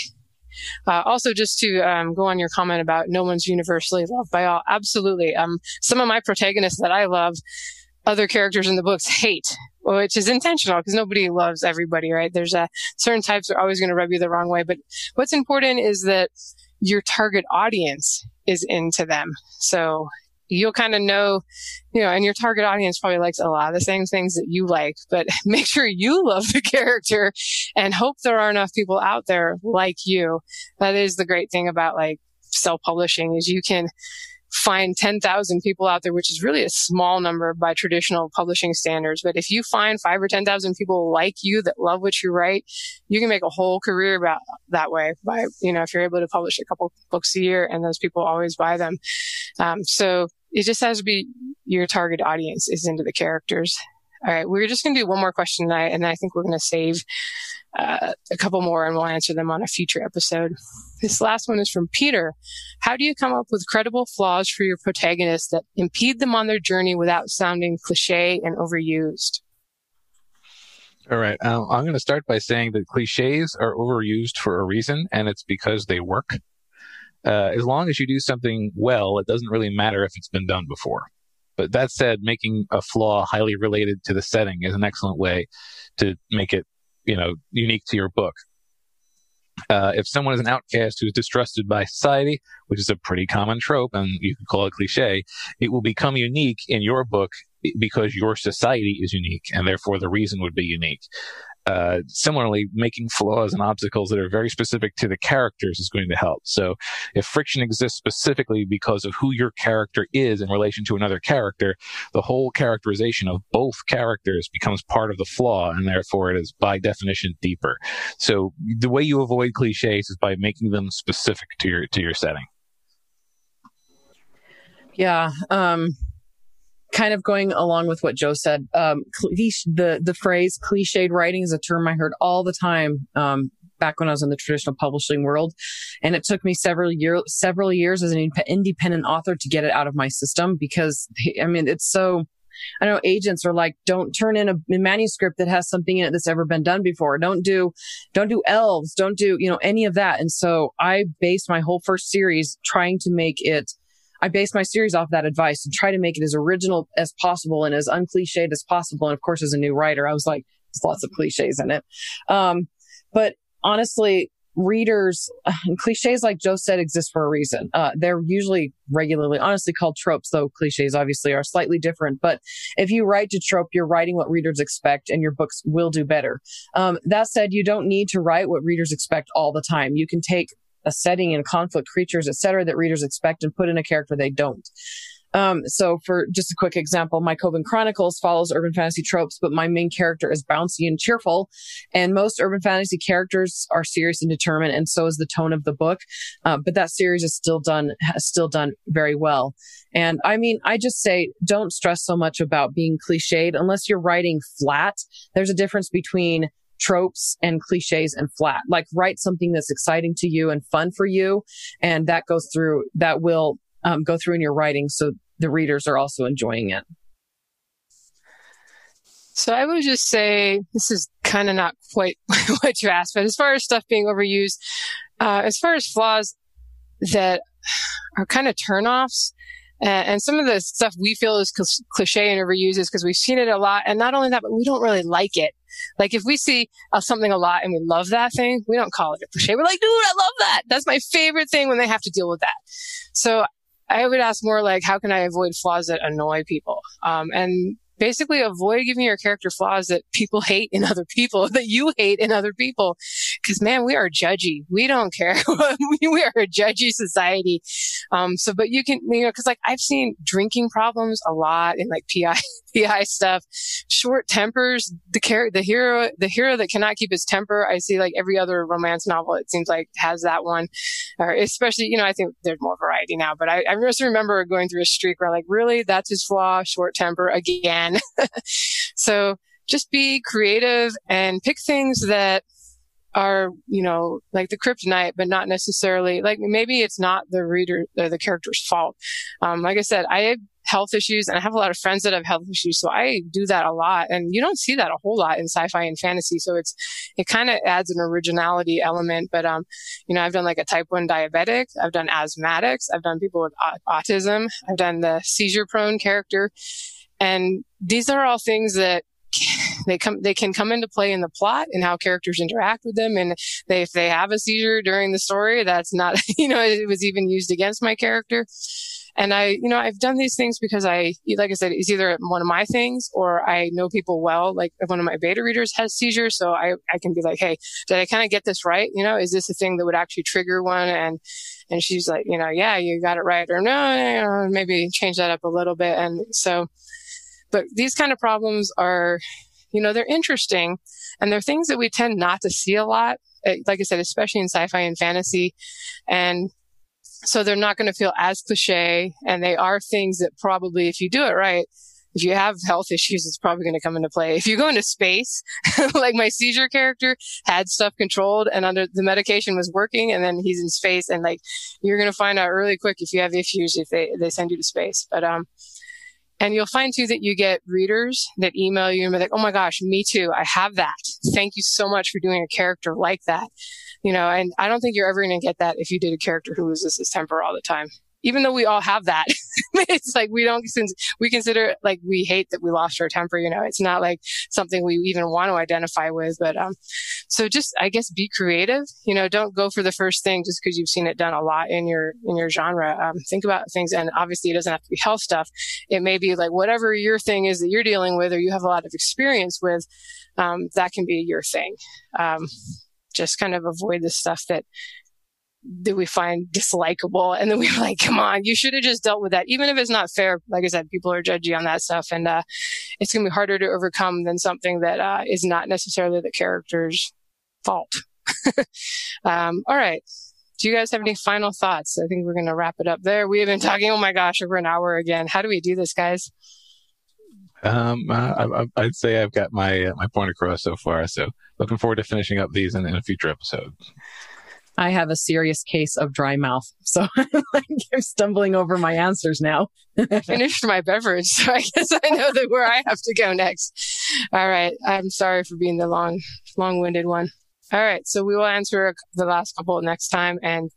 Uh, also, just to um, go on your comment about no one's universally loved by all. Absolutely. Um, some of my protagonists that I love, other characters in the books hate, which is intentional because nobody loves everybody, right? There's a, certain types are always going to rub you the wrong way. But what's important is that your target audience is into them. So you'll kind of know, you know, and your target audience probably likes a lot of the same things that you like, but make sure you love the character and hope there are enough people out there like you. That is the great thing about like self-publishing, is you can find ten thousand people out there, which is really a small number by traditional publishing standards. But if you find five or ten thousand people like you that love what you write, you can make a whole career about that way by, you know, if you're able to publish a couple books a year and those people always buy them. Um, so it just has to be your target audience is into the characters. All right. We're just going to do one more question tonight, and I think we're going to save uh, a couple more and we'll answer them on a future episode. This last one is from Peter. How do you come up with credible flaws for your protagonists that impede them on their journey without sounding cliche and overused? All right. Um, I'm going to start by saying that cliches are overused for a reason, and it's because they work. Uh, as long as you do something well, it doesn't really matter if it's been done before. But that said, making a flaw highly related to the setting is an excellent way to make it, you know, unique to your book. Uh, if someone is an outcast who is distrusted by society, which is a pretty common trope, and you can call it cliche, it will become unique in your book because your society is unique, and therefore the reason would be unique. Uh, similarly, making flaws and obstacles that are very specific to the characters is going to help. So if friction exists specifically because of who your character is in relation to another character, the whole characterization of both characters becomes part of the flaw, and therefore it is by definition deeper. So the way you avoid cliches is by making them specific to your, to your setting. Yeah. Um, kind of going along with what Joe said, um, cliche, the, the phrase cliched writing is a term I heard all the time, um, back when I was in the traditional publishing world. And it took me several year, several years as an independent author to get it out of my system, because I mean, it's so, I know agents are like, don't turn in a manuscript that has something in it that's ever been done before. Don't do, don't do elves. Don't do, you know, any of that. And so I based my whole first series trying to make it, I based my series off that advice and try to make it as original as possible and as uncliched as possible. And of course, as a new writer, I was like, there's lots of cliches in it. Um, but honestly, readers, and cliches, like Joe said, exist for a reason. Uh, they're usually regularly, honestly called tropes, though cliches obviously are slightly different. But if you write to trope, you're writing what readers expect and your books will do better. Um, that said, you don't need to write what readers expect all the time. You can take a setting and conflict, creatures, et cetera, that readers expect and put in a character they don't. Um, so for just a quick example, my Coven Chronicles follows urban fantasy tropes, but my main character is bouncy and cheerful. And most urban fantasy characters are serious and determined, and so is the tone of the book. Uh, but that series is still done, has still done very well. And I mean, I just say, don't stress so much about being cliched unless you're writing flat. There's a difference between tropes and cliches and flat. Like, write something that's exciting to you and fun for you. And that goes through, that will um, go through in your writing. So the readers are also enjoying it. So I would just say, this is kind of not quite what you asked, but as far as stuff being overused, uh, as far as flaws that are kind of turnoffs, uh, and some of the stuff we feel is cl- cliche and overused is because we've seen it a lot. And not only that, but we don't really like it. Like, if we see uh, something a lot and we love that thing, we don't call it a cliche. We're like, dude, I love that. That's my favorite thing when they have to deal with that. So I would ask more like, how can I avoid flaws that annoy people? Um, and basically avoid giving your character flaws that people hate in other people, that you hate in other people. Because, man, we are judgy. We don't care. We are a judgy society. Um, so, but you can, you know, because like I've seen drinking problems a lot in like P I. P I stuff, short tempers, the char- the hero, the hero that cannot keep his temper. I see like every other romance novel, it seems like, has that one, or especially, you know, I think there's more variety now, but I, I just remember going through a streak where like, really, that's his flaw, short temper again. So just be creative and pick things that are, you know, like the kryptonite, but not necessarily like, maybe it's not the reader or the character's fault. Um, like I said, I health issues, and I have a lot of friends that have health issues, so I do that a lot, and you don't see that a whole lot in sci-fi and fantasy, so it's it kind of adds an originality element. But um you know, I've done like a type one diabetic, I've done asthmatics, I've done people with autism, I've done the seizure prone character, and these are all things that They come, they can come into play in the plot and how characters interact with them. And they, if they have a seizure during the story, that's not, you know, it was even used against my character. And I, you know, I've done these things because I, like I said, it's either one of my things or I know people well, like one of my beta readers has seizures. So I, I can be like, hey, did I kind of get this right? You know, is this a thing that would actually trigger one? And, and she's like, you know, yeah, you got it right. Or no, you know, maybe change that up a little bit. And so, but these kind of problems are, you know, they're interesting, and they're things that we tend not to see a lot, like I said, especially in sci-fi and fantasy. And so they're not going to feel as cliche, and they are things that probably, if you do it right, if you have health issues, it's probably going to come into play. If you go into space, like my seizure character had stuff controlled and under the medication was working, and then he's in space, and like, you're going to find out really quick if you have issues if they, they send you to space. But, um, and you'll find, too, that you get readers that email you and be like, oh, my gosh, me too. I have that. Thank you so much for doing a character like that. You know, and I don't think you're ever going to get that if you did a character who loses his temper all the time, even though we all have that. It's like we don't, since we consider it like we hate that we lost our temper. You know, it's not like something we even want to identify with. But um, so just, I guess, be creative. You know, don't go for the first thing just because you've seen it done a lot in your in your genre. Um, think about things. And obviously, it doesn't have to be health stuff. It may be like whatever your thing is that you're dealing with or you have a lot of experience with, um, that can be your thing. Um, just kind of avoid the stuff that that we find dislikable, and then we're like, come on, you should have just dealt with that, even if it's not fair. Like I said, people are judgy on that stuff, and uh it's gonna be harder to overcome than something that uh is not necessarily the character's fault. um all right, do you guys have any final thoughts? I think we're gonna wrap it up there. We have been talking, oh my gosh, over an hour again. How do we do this, guys? um, uh, I, I'd say I've got my uh, my point across so far. So looking forward to finishing up these in, in a future episode. I have a serious case of dry mouth, so I'm stumbling over my answers now. I finished my beverage, so I guess I know that where I have to go next. All right. I'm sorry for being the long, long-winded one. All right. So we will answer the last couple next time. And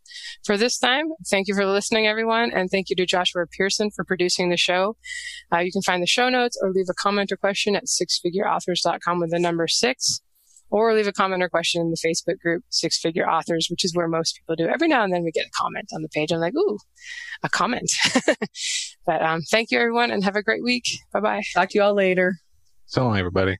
for this time, thank you for listening, everyone. And thank you to Joshua Pearson for producing the show. Uh, you can find the show notes or leave a comment or question at six figure authors dot com with the number six. Or leave a comment or question in the Facebook group, Six Figure Authors, which is where most people do. Every now and then we get a comment on the page. I'm like, ooh, a comment. But um, thank you, everyone, and have a great week. Bye-bye. Talk to you all later. So long, everybody.